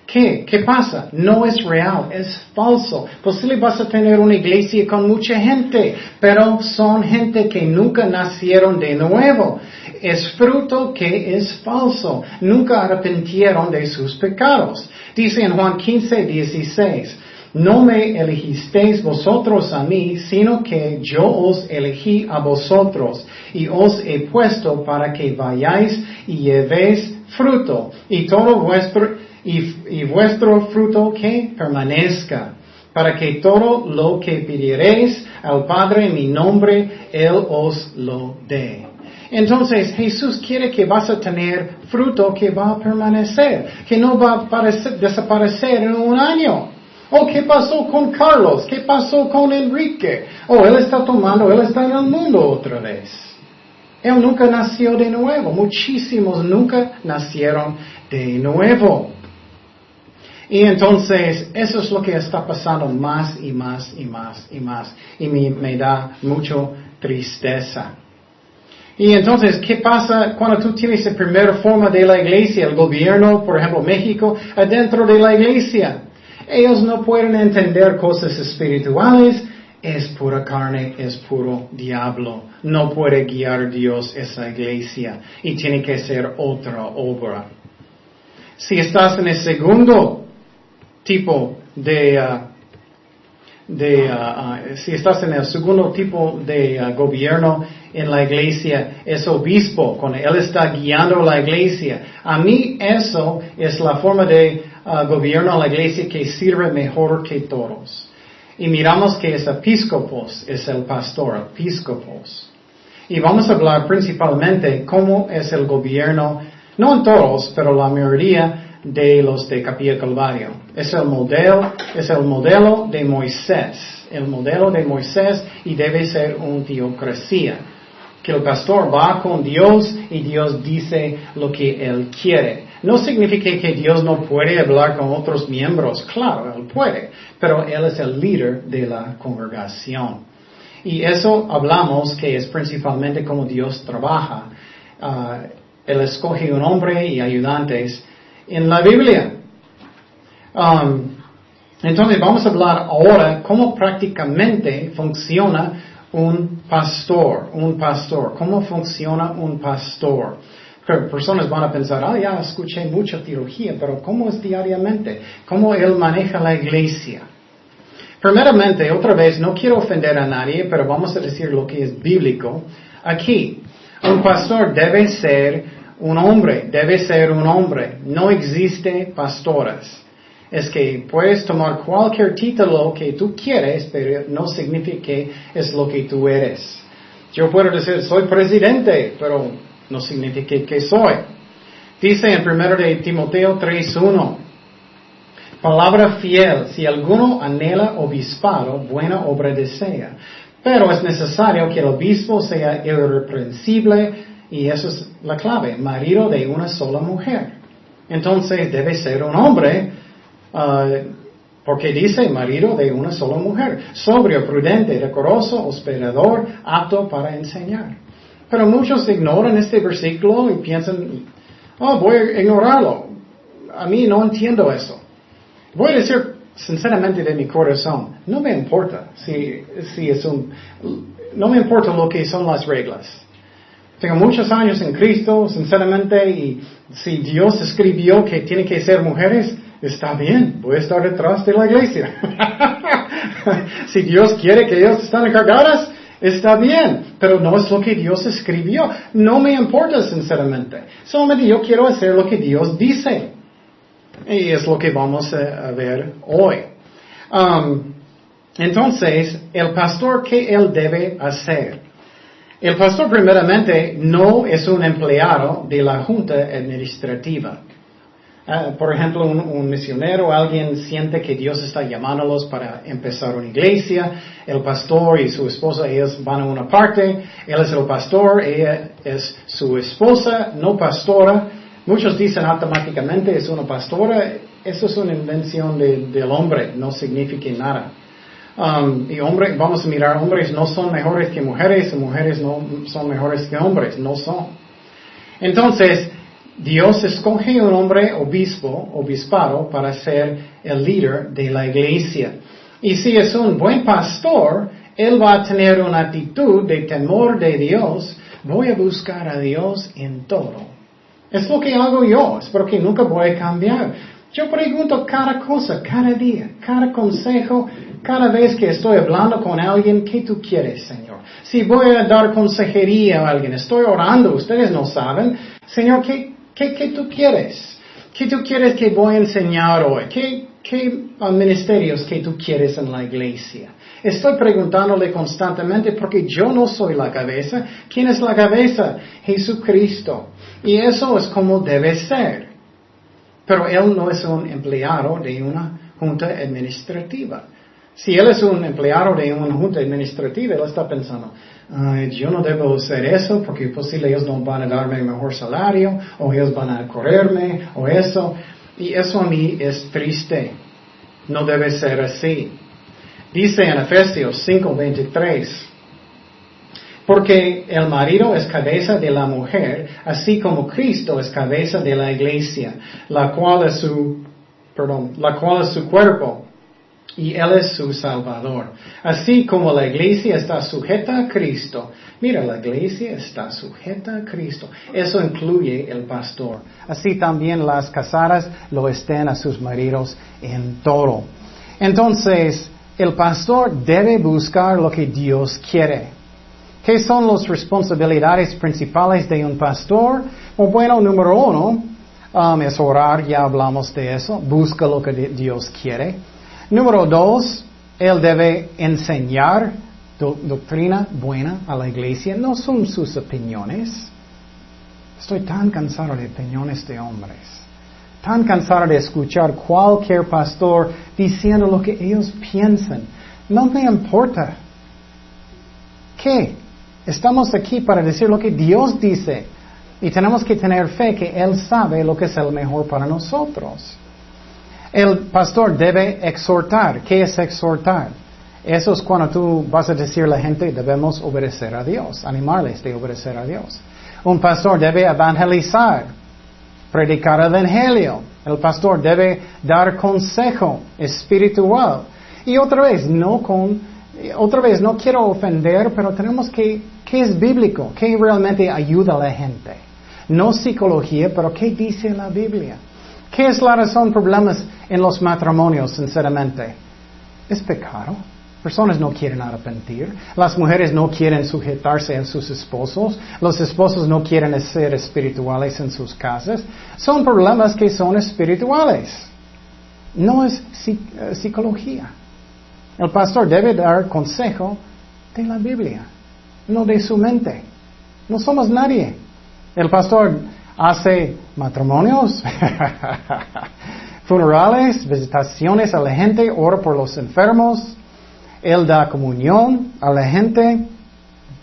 ¿Qué? ¿Qué pasa? No es real, es falso. Posible vas a tener una iglesia con mucha gente, pero son gente que nunca nacieron de nuevo. Es fruto que es falso. Nunca arrepintieron de sus pecados. Dice en Juan quince dieciséis, no me elegisteis vosotros a mí, sino que yo os elegí a vosotros, y os he puesto para que vayáis y llevéis fruto, y todo vuestro... Y, y vuestro fruto que permanezca, para que todo lo que pidiereis al Padre en mi nombre, Él os lo dé. Entonces, Jesús quiere que vas a tener fruto que va a permanecer, que no va a parecer, desaparecer en un año. Oh, ¿qué pasó con Carlos? ¿Qué pasó con Enrique? Oh, él está tomando, él está en el mundo otra vez. Él nunca nació de nuevo. Muchísimos nunca nacieron de nuevo. Y entonces, eso es lo que está pasando más y más y más y más. Y me, me da mucho tristeza. Y entonces, ¿qué pasa cuando tú tienes la primera forma de la iglesia? El gobierno, por ejemplo, México, adentro de la iglesia. Ellos no pueden entender cosas espirituales. Es pura carne, es puro diablo. No puede guiar Dios esa iglesia. Y tiene que ser otra obra. Si estás en el segundo tipo de, uh, de uh, uh, si estás en el segundo tipo de uh, gobierno en la iglesia, es obispo, cuando él está guiando la iglesia. A mí eso es la forma de uh, gobierno a la iglesia que sirve mejor que todos. Y miramos que es episcopos, es el pastor, episcopos. Y vamos a hablar principalmente cómo es el gobierno No en todos, pero la mayoría de los de Capilla Calvario. Es el modelo, es el modelo de Moisés, el modelo de Moisés, y debe ser una teocracia, que el pastor va con Dios y Dios dice lo que él quiere. No significa que Dios no puede hablar con otros miembros, claro, él puede, pero él es el líder de la congregación. Y eso hablamos que es principalmente como Dios trabaja. Uh, él escoge un hombre y ayudantes en la Biblia. Um, entonces vamos a hablar ahora cómo prácticamente funciona un pastor, un pastor. ¿Cómo funciona un pastor? Pero personas van a pensar, ah, ya escuché mucha teología, pero ¿cómo es diariamente? ¿Cómo él maneja la iglesia? Primeramente, otra vez, no quiero ofender a nadie, pero vamos a decir lo que es bíblico. Aquí, un pastor debe ser un hombre, debe ser un hombre. No existe pastores. Es que puedes tomar cualquier título que tú quieres, pero no significa que es lo que tú eres. Yo puedo decir, soy presidente, pero no significa que soy. Dice en primero de Timoteo tres uno, palabra fiel, si alguno anhela obispado, buena obra desea. Pero es necesario que el obispo sea irreprensible, y eso es la clave, marido de una sola mujer. Entonces debe ser un hombre. Uh, porque dice marido de una sola mujer, sobrio, prudente, decoroso, hospedador, apto para enseñar. Pero muchos ignoran este versículo y piensan, oh, voy a ignorarlo. A mí no entiendo eso. Voy a decir sinceramente de mi corazón, no me importa si, si es un, no me importa lo que son las reglas. Tengo muchos años en Cristo, sinceramente, y si Dios escribió que tiene que ser mujeres, está bien, voy a estar detrás de la iglesia. Si Dios quiere que ellas estén encargadas, está bien, pero no es lo que Dios escribió. No me importa, sinceramente. Solamente yo quiero hacer lo que Dios dice. Y es lo que vamos a ver hoy. Um, entonces, el pastor, ¿qué él debe hacer? El pastor, primeramente, no es un empleado de la junta administrativa. Uh, por ejemplo, un, un misionero, alguien siente que Dios está llamándolos para empezar una iglesia, el pastor y su esposa, ellos van a una parte, él es el pastor, ella es su esposa, no pastora. Muchos dicen automáticamente es una pastora, eso es una invención de, del hombre, no significa nada. Um, y hombre, vamos a mirar, hombres no son mejores que mujeres, mujeres no son mejores que hombres, no son. Entonces, Dios escoge un hombre obispo, obispado, para ser el líder de la iglesia. Y si es un buen pastor, él va a tener una actitud de temor de Dios. Voy a buscar a Dios en todo. Es lo que hago yo, espero que nunca voy a cambiar. Yo pregunto cada cosa, cada día, cada consejo, cada vez que estoy hablando con alguien, ¿qué tú quieres, Señor? Si voy a dar consejería a alguien, estoy orando, ustedes no saben, Señor, ¿qué ¿Qué, ¿Qué tú quieres? ¿Qué tú quieres que voy a enseñar hoy? ¿Qué, qué uh, ministerios que tú quieres en la iglesia? Estoy preguntándole constantemente porque yo no soy la cabeza. ¿Quién es la cabeza? Jesucristo. Y eso es como debe ser. Pero él no es un empleado de una junta administrativa. Si él es un empleado de una junta administrativa, él está pensando, ay, yo no debo hacer eso porque posible ellos no van a darme el mejor salario, o ellos van a correrme, o eso. Y eso a mí es triste. No debe ser así. Dice en Efesios cinco veintitrés, porque el marido es cabeza de la mujer, así como Cristo es cabeza de la iglesia, la cual es su, perdón, la cual es su cuerpo. Y él es su Salvador. Así como la iglesia está sujeta a Cristo. Mira, la iglesia está sujeta a Cristo. Eso incluye el pastor. Así también las casadas lo estén a sus maridos en todo. Entonces, el pastor debe buscar lo que Dios quiere. ¿Qué son las responsabilidades principales de un pastor? Bueno, número uno, um, es orar, ya hablamos de eso. Busca lo que Dios quiere. Número dos, él debe enseñar do, doctrina buena a la iglesia. No son sus opiniones. Estoy tan cansado de opiniones de hombres, tan cansado de escuchar cualquier pastor diciendo lo que ellos piensan. No me importa. ¿Qué? Estamos aquí para decir lo que Dios dice y tenemos que tener fe que Él sabe lo que es el mejor para nosotros. El pastor debe exhortar. ¿Qué es exhortar? Eso es cuando tú vas a decir a la gente, debemos obedecer a Dios, animarles de obedecer a Dios. Un pastor debe evangelizar, predicar el evangelio. El pastor debe dar consejo espiritual. Y otra vez, no con, otra vez, no quiero ofender, pero tenemos que, ¿qué es bíblico? ¿Qué realmente ayuda a la gente? No psicología, pero ¿qué dice la Biblia? ¿Qué es la razón de problemas en los matrimonios, sinceramente? Es pecado. Personas no quieren arrepentir. Las mujeres no quieren sujetarse a sus esposos. Los esposos no quieren ser espirituales en sus casas. Son problemas que son espirituales. No es psic- psicología. El pastor debe dar consejo de la Biblia, no de su mente. No somos nadie. El pastor hace matrimonios, funerales, visitaciones a la gente, ora por los enfermos. Él da comunión a la gente,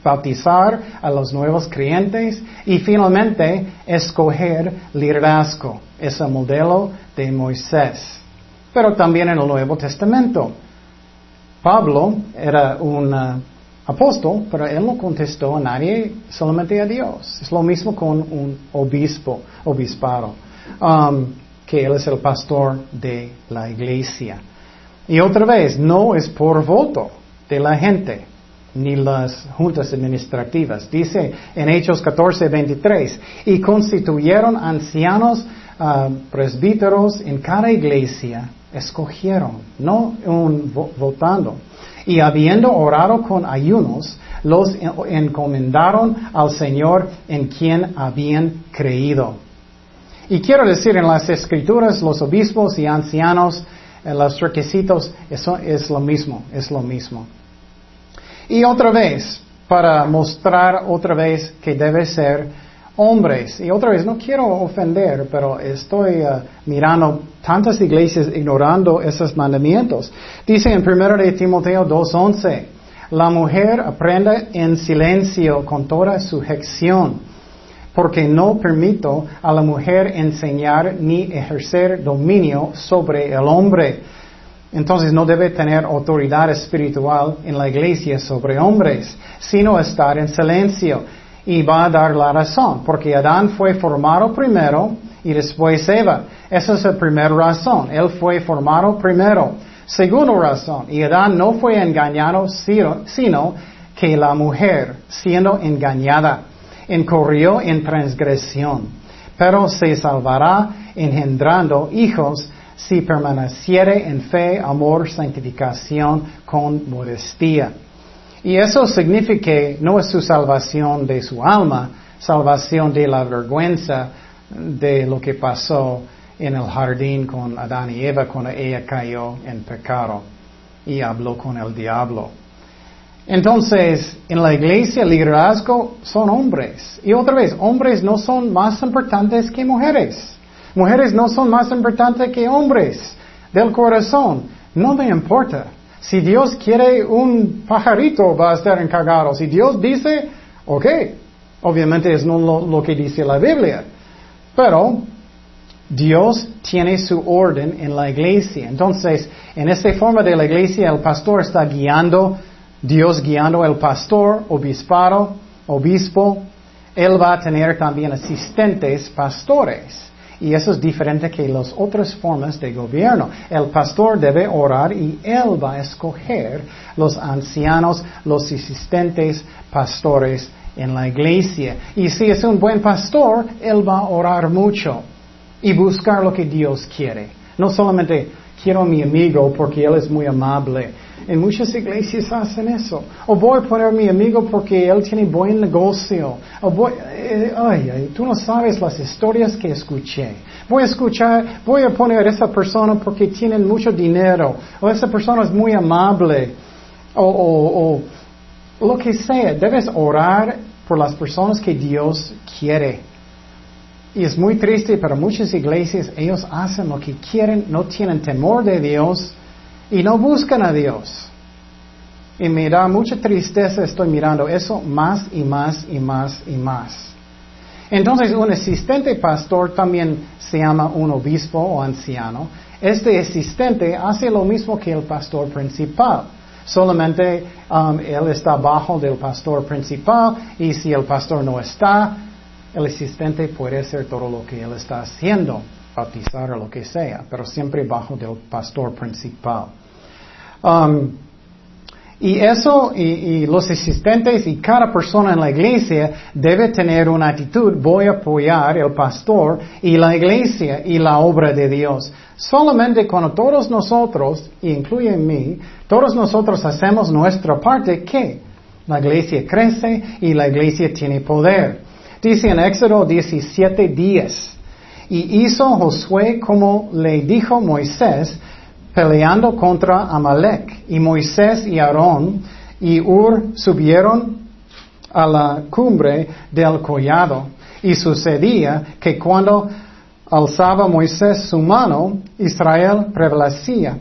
bautizar a los nuevos creyentes y finalmente escoger liderazgo. Es el modelo de Moisés. Pero también en el Nuevo Testamento. Pablo era un uh, apóstol, pero él no contestó a nadie, solamente a Dios. Es lo mismo con un obispo, obispado, um, que él es el pastor de la iglesia. Y otra vez, no es por voto de la gente, ni las juntas administrativas. Dice en Hechos catorce, veintitrés, y constituyeron ancianos uh, presbíteros en cada iglesia. Escogieron, no un vo- votando. Y habiendo orado con ayunos, los en- encomendaron al Señor en quien habían creído. Y quiero decir, en las Escrituras, los obispos y ancianos, en los requisitos, eso es lo mismo, es lo mismo. Y otra vez, para mostrar otra vez que debe ser hombres. Y otra vez, no quiero ofender, pero estoy uh, mirando tantas iglesias ignorando esos mandamientos. Dice en primera de Timoteo dos once, la mujer aprenda en silencio con toda sujeción, porque no permito a la mujer enseñar ni ejercer dominio sobre el hombre. Entonces no debe tener autoridad espiritual en la iglesia sobre hombres, sino estar en silencio. Y va a dar la razón, porque Adán fue formado primero y después Eva. Esa es la primera razón. Él fue formado primero. Segunda razón, y Adán no fue engañado, sino que la mujer, siendo engañada, encorrió en transgresión, pero se salvará engendrando hijos si permaneciere en fe, amor, santificación con modestia. Y eso significa que no es su salvación de su alma, salvación de la vergüenza de lo que pasó en el jardín con Adán y Eva cuando ella cayó en pecado y habló con el diablo. Entonces, en la iglesia, el liderazgo son hombres. Y otra vez, hombres no son más importantes que mujeres. Mujeres no son más importantes que hombres del corazón. No me importa. Si Dios quiere un pajarito, va a estar encargado. Si Dios dice, ok. Obviamente es no lo, lo que dice la Biblia. Pero Dios tiene su orden en la iglesia. Entonces, en esta forma de la iglesia, el pastor está guiando Dios guiando al pastor, obispado, obispo. Él va a tener también asistentes pastores. Y eso es diferente que las otras formas de gobierno. El pastor debe orar y él va a escoger los ancianos, los asistentes pastores en la iglesia. Y si es un buen pastor, él va a orar mucho y buscar lo que Dios quiere. No solamente quiero a mi amigo porque él es muy amable. En muchas iglesias hacen eso. O voy a poner a mi amigo porque él tiene buen negocio. O voy, eh, ay, tú no sabes las historias que escuché. Voy a escuchar, voy a poner a esa persona porque tiene mucho dinero. O esa persona es muy amable. O, o, o lo que sea. Debes orar por las personas que Dios quiere. Y es muy triste para muchas iglesias, ellos hacen lo que quieren, no tienen temor de Dios y no buscan a Dios. Y me da mucha tristeza, estoy mirando eso más y más y más y más. Entonces, un asistente pastor también se llama un obispo o anciano. Este asistente hace lo mismo que el pastor principal. Solamente um, él está bajo del pastor principal y si el pastor no está, el asistente puede hacer todo lo que él está haciendo, bautizar o lo que sea, pero siempre bajo del pastor principal. Um, y eso, y, y los asistentes y cada persona en la iglesia debe tener una actitud, voy a apoyar el pastor y la iglesia y la obra de Dios. Solamente cuando todos nosotros, y incluye mí, todos nosotros hacemos nuestra parte, que la iglesia crece y la iglesia tiene poder. Dice en Éxodo diecisiete diez, y hizo Josué como le dijo Moisés, peleando contra Amalek. Y Moisés y Aarón y Hur subieron a la cumbre del collado. Y sucedía que cuando alzaba Moisés su mano, Israel prevalecía.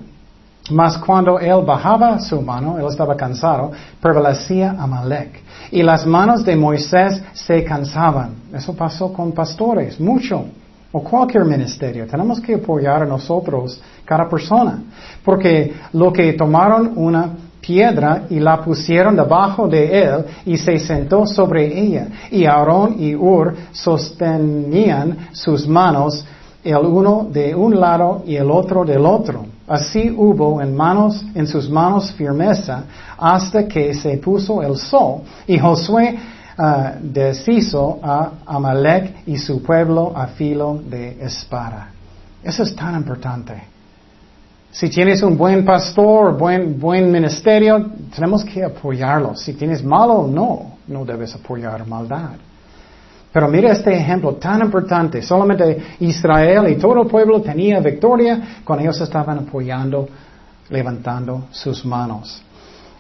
Mas cuando él bajaba su mano, él estaba cansado, prevalecía Amalek. Y las manos de Moisés se cansaban. Eso pasó con pastores, mucho. O cualquier ministerio. Tenemos que apoyar a nosotros, cada persona. Porque lo que tomaron una piedra y la pusieron debajo de él y se sentó sobre ella. Y Aarón y Hur sostenían sus manos, el uno de un lado y el otro del otro. Así hubo en manos, en sus manos firmeza hasta que se puso el sol y Josué uh, deshizo a Amalek y su pueblo a filo de espada. Eso es tan importante. Si tienes un buen pastor, buen, buen ministerio, tenemos que apoyarlo. Si tienes malo, no, no debes apoyar maldad. Pero mira este ejemplo tan importante. Solamente Israel y todo el pueblo tenía victoria cuando ellos estaban apoyando, levantando sus manos.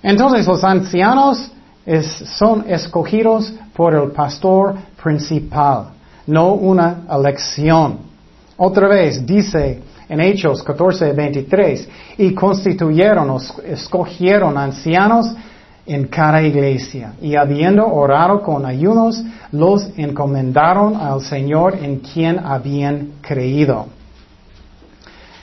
Entonces los ancianos es, son escogidos por el pastor principal, no una elección. Otra vez dice en Hechos catorce veintitrés, y constituyeron, escogieron ancianos en cada iglesia, y habiendo orado con ayunos, los encomendaron al Señor en quien habían creído.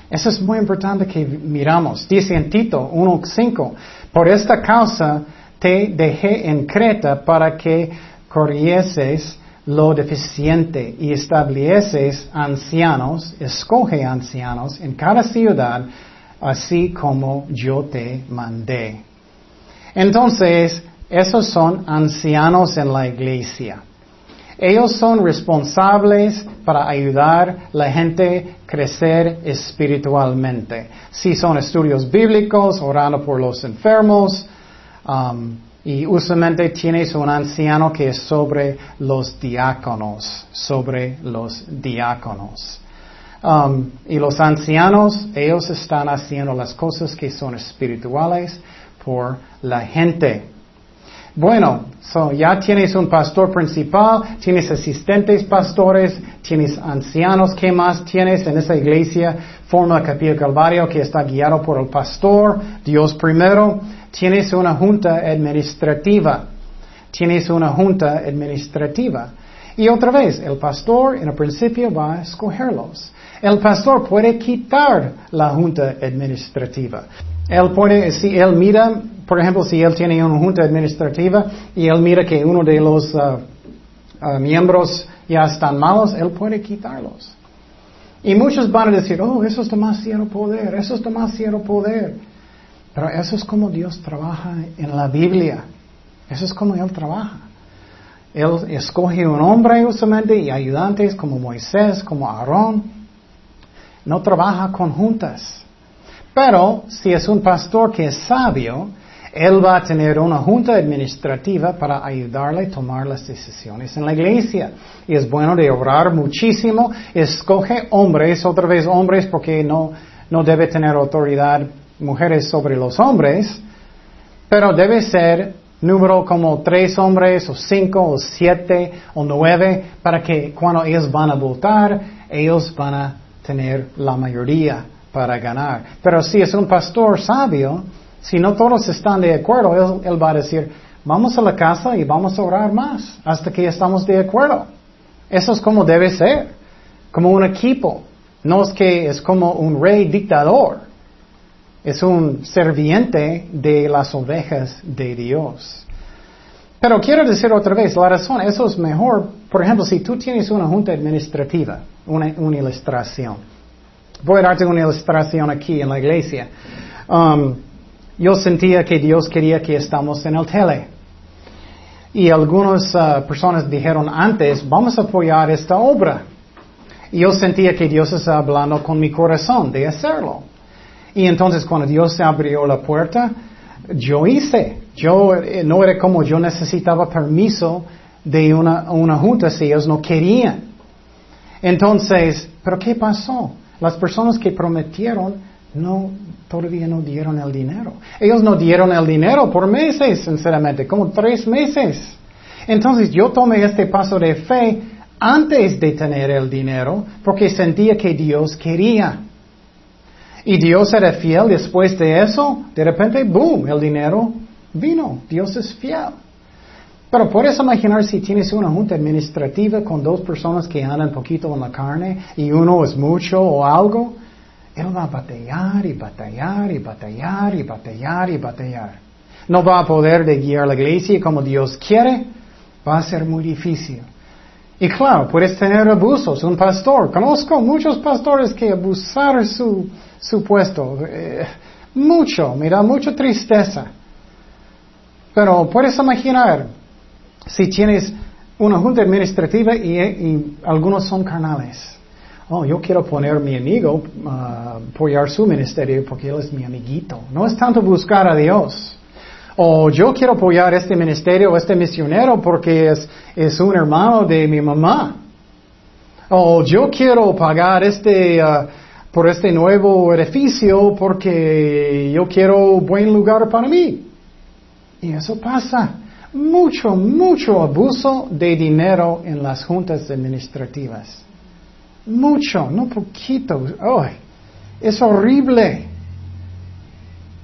Eso es muy importante que miramos. Dice en Tito uno cinco, por esta causa te dejé en Creta para que corrigieses lo deficiente y estableces ancianos, escoge ancianos en cada ciudad, así como yo te mandé. Entonces, esos son ancianos en la iglesia. Ellos son responsables para ayudar a la gente a crecer espiritualmente. Si son estudios bíblicos, orando por los enfermos, um, y usualmente tienes un anciano que es sobre los diáconos, sobre los diáconos. Um, y los ancianos, ellos están haciendo las cosas que son espirituales por la gente. Bueno, so ya tienes un pastor principal, tienes asistentes pastores, tienes ancianos, ¿qué más tienes en esa iglesia? Forma Capilla Calvario que está guiado por el pastor, Dios primero. Tienes una junta administrativa, tienes una junta administrativa. Y otra vez, el pastor en el principio va a escogerlos. El pastor puede quitar la junta administrativa. Él puede, si él mira, por ejemplo, si él tiene una junta administrativa y él mira que uno de los uh, uh, miembros ya están malos, él puede quitarlos. Y muchos van a decir, oh, eso es demasiado poder, eso es demasiado poder. Pero eso es como Dios trabaja en la Biblia. Eso es como Él trabaja. Él escoge un hombre usualmente y ayudantes como Moisés, como Aarón. No trabaja con juntas. Pero si es un pastor que es sabio, él va a tener una junta administrativa para ayudarle a tomar las decisiones en la iglesia. Y es bueno de orar muchísimo. Escoge hombres, otra vez hombres, porque no, no debe tener autoridad mujeres sobre los hombres, pero debe ser número como tres hombres, o cinco, o siete, o nueve, para que cuando ellos van a votar, ellos van a tener la mayoría para ganar. Pero si es un pastor sabio, si no todos están de acuerdo, él, él va a decir, vamos a la casa y vamos a orar más, hasta que estamos de acuerdo. Eso es como debe ser, como un equipo. No es que es como un rey dictador. Es un serviente de las ovejas de Dios. Pero quiero decir otra vez, la razón, eso es mejor. Por ejemplo, si tú tienes una junta administrativa, una, una ilustración. Voy a darte una ilustración aquí en la iglesia. Um, yo sentía que Dios quería que estamos en el tele. Y algunas uh, personas dijeron antes, vamos a apoyar esta obra. Y yo sentía que Dios estaba hablando con mi corazón de hacerlo. Y entonces cuando Dios abrió la puerta, yo hice. Yo no era como yo necesitaba permiso de una, una junta si ellos no querían. Entonces, ¿pero qué pasó? Las personas que prometieron no todavía no dieron el dinero. Ellos no dieron el dinero por meses, sinceramente, como tres meses. Entonces yo tomé este paso de fe antes de tener el dinero porque sentía que Dios quería. Y Dios era fiel después de eso. De repente, boom, el dinero vino. Dios es fiel. Pero puedes imaginar si tienes una junta administrativa con dos personas que andan poquito en la carne y uno es mucho o algo. Él va a batallar y batallar y batallar y batallar y batallar. No va a poder de guiar la iglesia como Dios quiere. Va a ser muy difícil. Y claro, puedes tener abusos. Un pastor. Conozco muchos pastores que abusaron su... su puesto, eh, mucho, me da mucha tristeza. Pero puedes imaginar, si tienes una junta administrativa y, y algunos son carnales. Oh, yo quiero poner a mi amigo, uh, apoyar su ministerio porque él es mi amiguito. No es tanto buscar a Dios. O yo quiero apoyar este ministerio, este misionero porque es, es un hermano de mi mamá. O yo quiero pagar este... Uh, por este nuevo edificio, porque yo quiero un buen lugar para mí. Y eso pasa. Mucho, mucho abuso de dinero en las juntas administrativas. Mucho, no poquito. Oh, es horrible.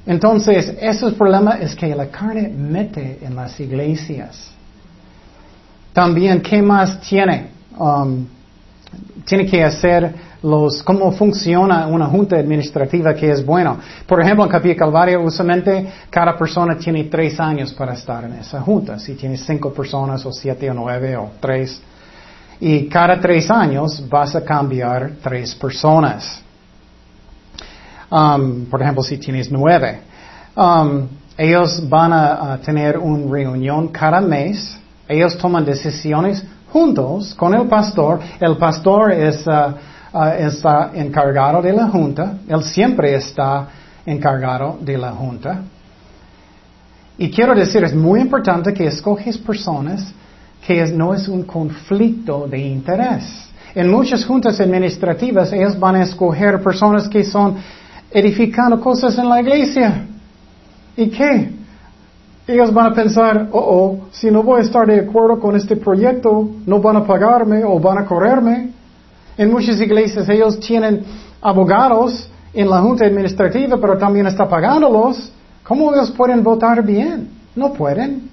Entonces, ese problema es que la carne mete en las iglesias. También, ¿qué más tiene? Um, tiene que hacer... Los, cómo funciona una junta administrativa que es bueno. Por ejemplo, en Capilla Calvario, usualmente, cada persona tiene tres años para estar en esa junta. Si tienes cinco personas, o siete, o nueve, o tres. Y cada tres años vas a cambiar tres personas. Um, por ejemplo, si tienes nueve. Um, ellos van a, a tener una reunión cada mes. Ellos toman decisiones juntos con el pastor. El pastor es... Uh, Uh, está encargado de la junta. Él siempre está encargado de la junta. Y quiero decir, es muy importante que escoges personas que es, no es un conflicto de interés. En muchas juntas administrativas, ellos van a escoger personas que son edificando cosas en la iglesia. ¿Y qué? Ellos van a pensar, oh, oh, si no voy a estar de acuerdo con este proyecto, no van a pagarme o van a correrme. En muchas iglesias ellos tienen abogados en la junta administrativa, pero también está pagándolos. ¿Cómo ellos pueden votar bien? No pueden.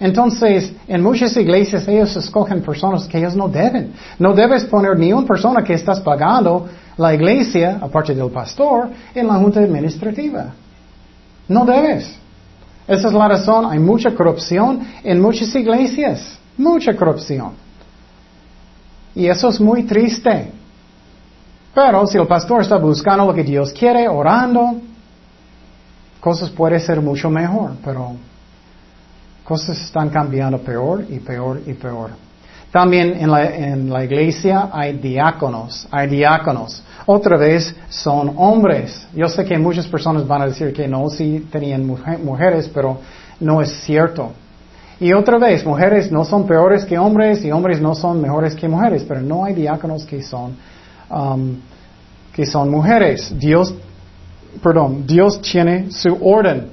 Entonces, en muchas iglesias ellos escogen personas que ellos no deben. No debes poner ni una persona que estás pagando la iglesia, aparte del pastor, en la junta administrativa. No debes. Esa es la razón. Hay mucha corrupción en muchas iglesias. Mucha corrupción. Y eso es muy triste. Pero si el pastor está buscando lo que Dios quiere, orando, cosas pueden ser mucho mejor, pero cosas están cambiando peor y peor y peor. También en la, en la iglesia hay diáconos, hay diáconos. Otra vez son hombres. Yo sé que muchas personas van a decir que no, sí tenían mujeres, pero no es cierto. Y otra vez, mujeres no son peores que hombres y hombres no son mejores que mujeres, pero no hay diáconos que son, um, que son mujeres. Dios, perdón, Dios tiene su orden.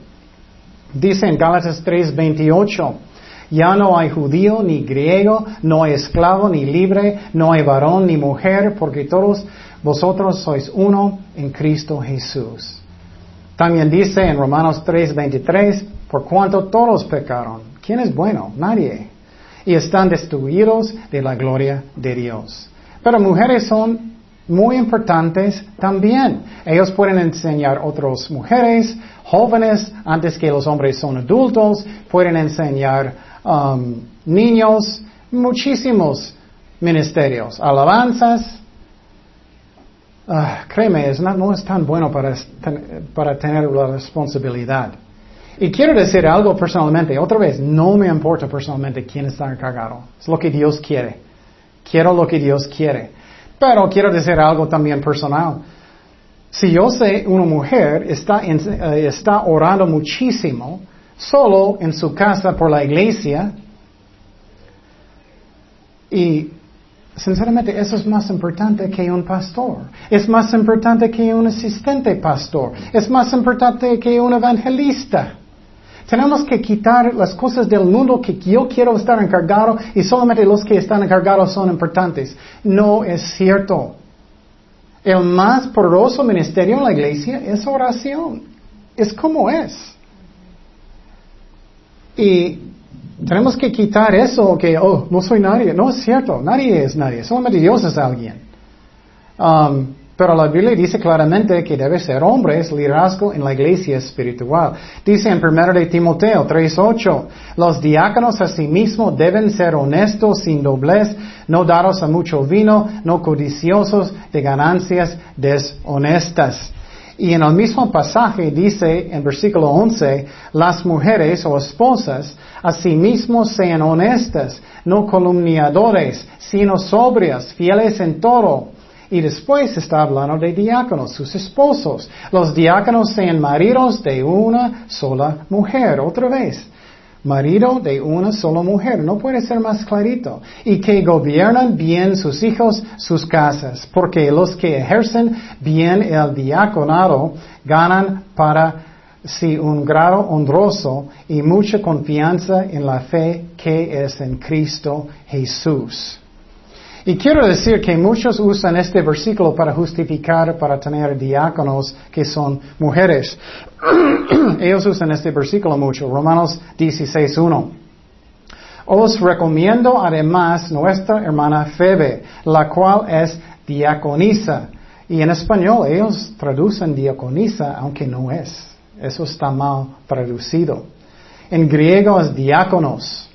Dice en Gálatas tres veintiocho, ya no hay judío ni griego, no hay esclavo ni libre, no hay varón ni mujer, porque todos vosotros sois uno en Cristo Jesús. También dice en Romanos tres veintitrés, por cuanto todos pecaron, ¿quién es bueno? Nadie. Y están destituidos de la gloria de Dios. Pero mujeres son muy importantes también. Ellos pueden enseñar otras mujeres, jóvenes, antes que los hombres son adultos, pueden enseñar um, niños, muchísimos ministerios, alabanzas. Uh, créeme, es no, no es tan bueno para, para tener la responsabilidad. Y quiero decir algo personalmente, otra vez, no me importa personalmente quién está encargado. Es lo que Dios quiere. Quiero lo que Dios quiere. Pero quiero decir algo también personal. Si yo sé una mujer está, está orando muchísimo, solo en su casa por la iglesia, y sinceramente eso es más importante que un pastor, es más importante que un asistente pastor, es más importante que un evangelista. Tenemos que quitar las cosas del mundo que yo quiero estar encargado y solamente los que están encargados son importantes. No es cierto. El más poderoso ministerio en la iglesia es oración. Es como es. Y tenemos que quitar eso que, oh, no soy nadie. No es cierto. Nadie es nadie. Solamente Dios es alguien. Um, Pero la Biblia dice claramente que debe ser hombres liderazgo en la iglesia espiritual. Dice en primera de Timoteo tres ocho, los diáconos asimismo deben ser honestos, sin doblez, no dados a mucho vino, no codiciosos de ganancias deshonestas. Y en el mismo pasaje dice en versículo once, las mujeres o esposas asimismo sean honestas, no calumniadores, sino sobrias, fieles en todo. Y después está hablando de diáconos, sus esposos. Los diáconos sean maridos de una sola mujer. Otra vez, marido de una sola mujer. No puede ser más clarito. Y que gobiernan bien sus hijos, sus casas. Porque los que ejercen bien el diaconado ganan para sí un grado honroso y mucha confianza en la fe que es en Cristo Jesús. Y quiero decir que muchos usan este versículo para justificar, para tener diáconos que son mujeres. Ellos usan este versículo mucho, Romanos dieciséis uno. Os recomiendo además nuestra hermana Febe, la cual es diaconisa. Y en español ellos traducen diaconisa, aunque no es. Eso está mal traducido. En griego es diáconos.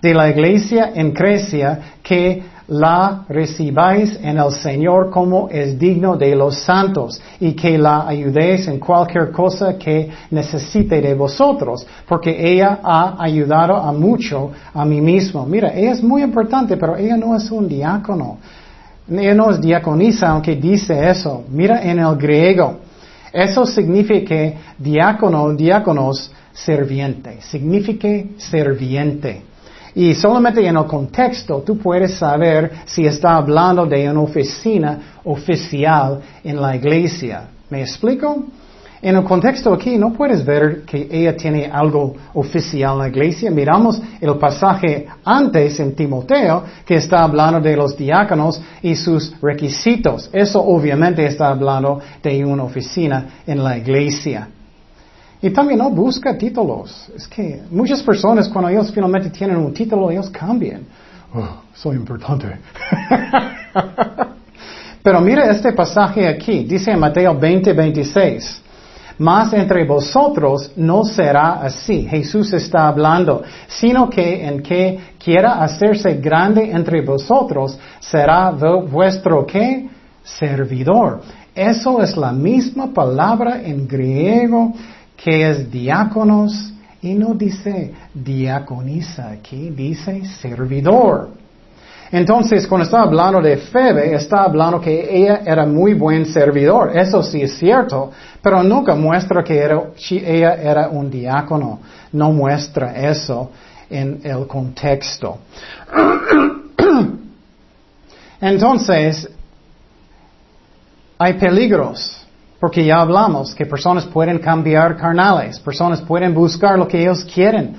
De la iglesia en Grecia que la recibáis en el Señor como es digno de los santos y que la ayudéis en cualquier cosa que necesite de vosotros, porque ella ha ayudado a mucho a mí mismo. Mira, ella es muy importante, pero ella no es un diácono. Ella no es diaconisa, aunque dice eso. Mira en el griego. Eso significa que diácono, diáconos, serviente. Significa serviente. Y solamente en el contexto tú puedes saber si está hablando de una oficina oficial en la iglesia. ¿Me explico? En el contexto aquí no puedes ver que ella tiene algo oficial en la iglesia. Miramos el pasaje antes en Timoteo que está hablando de los diáconos y sus requisitos. Eso obviamente está hablando de una oficina en la iglesia. Y también no busca títulos. Es que muchas personas cuando ellos finalmente tienen un título, ellos cambian. Oh, soy importante. Pero mira este pasaje aquí. Dice en Mateo veinte veintiséis. Mas entre vosotros no será así. Jesús está hablando. Sino que en que quiera hacerse grande entre vosotros, será vuestro ¿qué? Servidor. Eso es la misma palabra en griego que es diáconos, y no dice diaconisa aquí, dice servidor. Entonces, cuando está hablando de Febe, está hablando que ella era muy buen servidor. Eso sí es cierto, pero nunca muestra que era, ella era un diácono. No muestra eso en el contexto. Entonces, hay peligros. Porque ya hablamos que personas pueden cambiar carnales, personas pueden buscar lo que ellos quieren.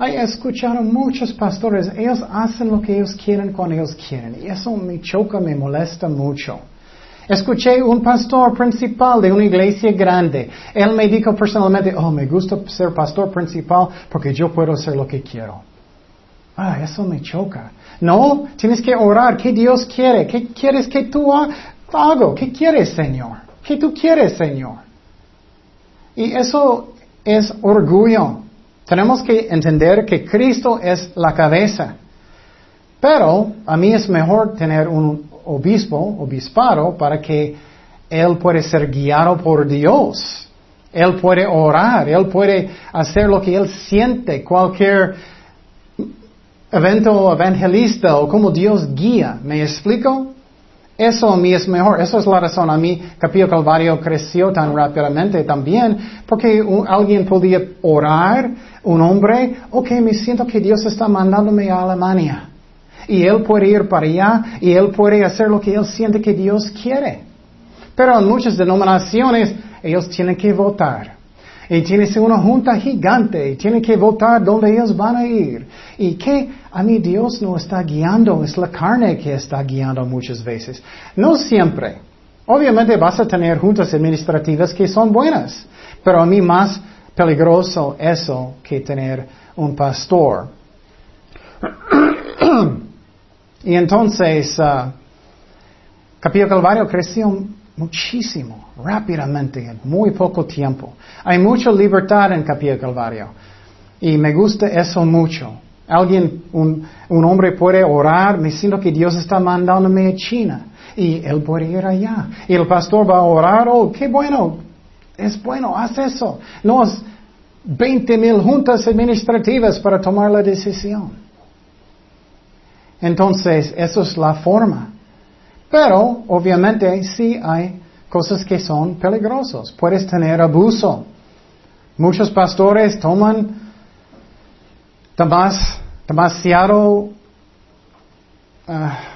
He escuchado muchos pastores, ellos hacen lo que ellos quieren cuando ellos quieren. Y eso me choca, me molesta mucho. Escuché un pastor principal de una iglesia grande. Él me dijo personalmente, oh, me gusta ser pastor principal porque yo puedo hacer lo que quiero. Ah, eso me choca. No, tienes que orar. ¿Qué Dios quiere? ¿Qué quieres que tú haga? ¿Qué quieres, Señor? ¿Qué tú quieres, Señor? Y eso es orgullo. Tenemos que entender que Cristo es la cabeza. Pero a mí es mejor tener un obispo, obispado, para que él pueda ser guiado por Dios. Él puede orar, él puede hacer lo que él siente, cualquier evento evangelista o como Dios guía. ¿Me explico? Eso a mí es mejor. Esa es la razón. A mí Capilla Calvario creció tan rápidamente también, porque un, alguien podía orar, un hombre, ok, me siento que Dios está mandándome a Alemania. Y él puede ir para allá, y él puede hacer lo que él siente que Dios quiere. Pero en muchas denominaciones, ellos tienen que votar. Y tienes una junta gigante, y tienen que votar dónde ellos van a ir. Y que a mí Dios no está guiando, es la carne que está guiando muchas veces. No siempre. Obviamente vas a tener juntas administrativas que son buenas, pero a mí más peligroso eso que tener un pastor. Y entonces, uh, Capilla Calvario creció muchísimo, rápidamente, en muy poco tiempo. Hay mucha libertad en Capilla Calvario. Y me gusta eso mucho. Alguien, un, un hombre puede orar, me siento que Dios está mandándome a China. Y él puede ir allá. Y el pastor va a orar, oh, qué bueno, es bueno, haz eso. No es veinte mil juntas administrativas para tomar la decisión. Entonces, eso es la forma. Pero, obviamente, sí hay cosas que son peligrosas. Puedes tener abuso. Muchos pastores toman demas, demasiado uh,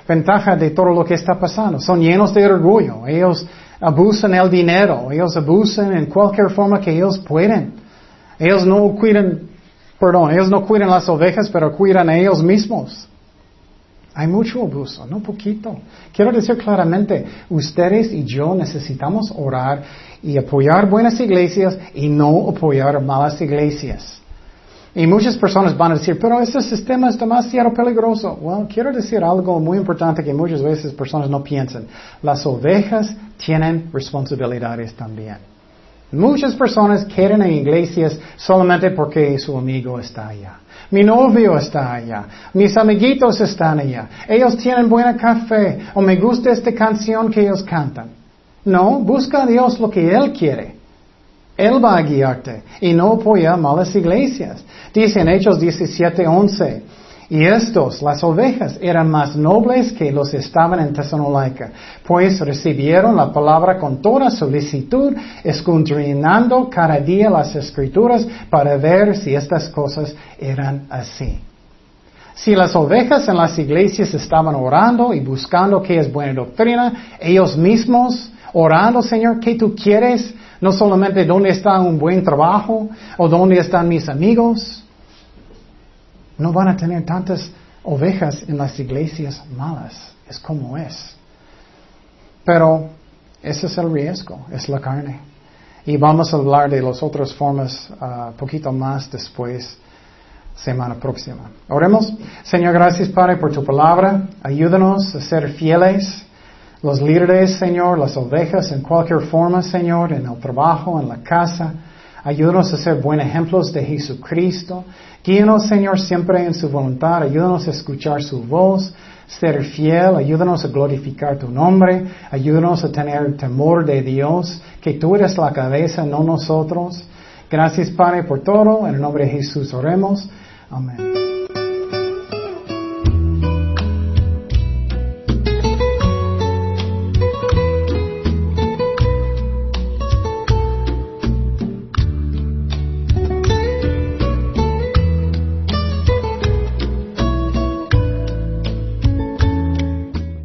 ventaja de todo lo que está pasando. Son llenos de orgullo. Ellos abusan el dinero. Ellos abusan en cualquier forma que ellos pueden. Ellos no cuidan, perdón, ellos no cuidan las ovejas, pero cuidan a ellos mismos. Hay mucho abuso, no poquito. Quiero decir claramente, ustedes y yo necesitamos orar y apoyar buenas iglesias y no apoyar malas iglesias. Y muchas personas van a decir, pero este sistema es demasiado peligroso. Bueno, quiero decir algo muy importante que muchas veces personas no piensan. Las ovejas tienen responsabilidades también. Muchas personas quieren en iglesias solamente porque su amigo está allá. Mi novio está allá. Mis amiguitos están allá. Ellos tienen buen café. O me gusta esta canción que ellos cantan. No, busca a Dios lo que Él quiere. Él va a guiarte. Y no apoya malas iglesias. Dice en Hechos diecisiete once. Y estos, las ovejas, eran más nobles que los que estaban en Tesalónica, pues recibieron la palabra con toda solicitud, escudriñando cada día las Escrituras para ver si estas cosas eran así. Si las ovejas en las iglesias estaban orando y buscando qué es buena doctrina, ellos mismos orando, Señor, ¿qué tú quieres? No solamente dónde está un buen trabajo o dónde están mis amigos. No van a tener tantas ovejas en las iglesias malas. Es como es. Pero ese es el riesgo, es la carne. Y vamos a hablar de las otras formas un uh, poquito más después, semana próxima. Oremos. Señor, gracias, Padre, por tu palabra. Ayúdanos a ser fieles. Los líderes, Señor, las ovejas, en cualquier forma, Señor, en el trabajo, en la casa. Ayúdanos a ser buenos ejemplos de Jesucristo. Guíanos, Señor, siempre en su voluntad. Ayúdanos a escuchar su voz, ser fiel. Ayúdanos a glorificar tu nombre. Ayúdanos a tener temor de Dios, que tú eres la cabeza, no nosotros. Gracias, Padre, por todo. En el nombre de Jesús oremos. Amén.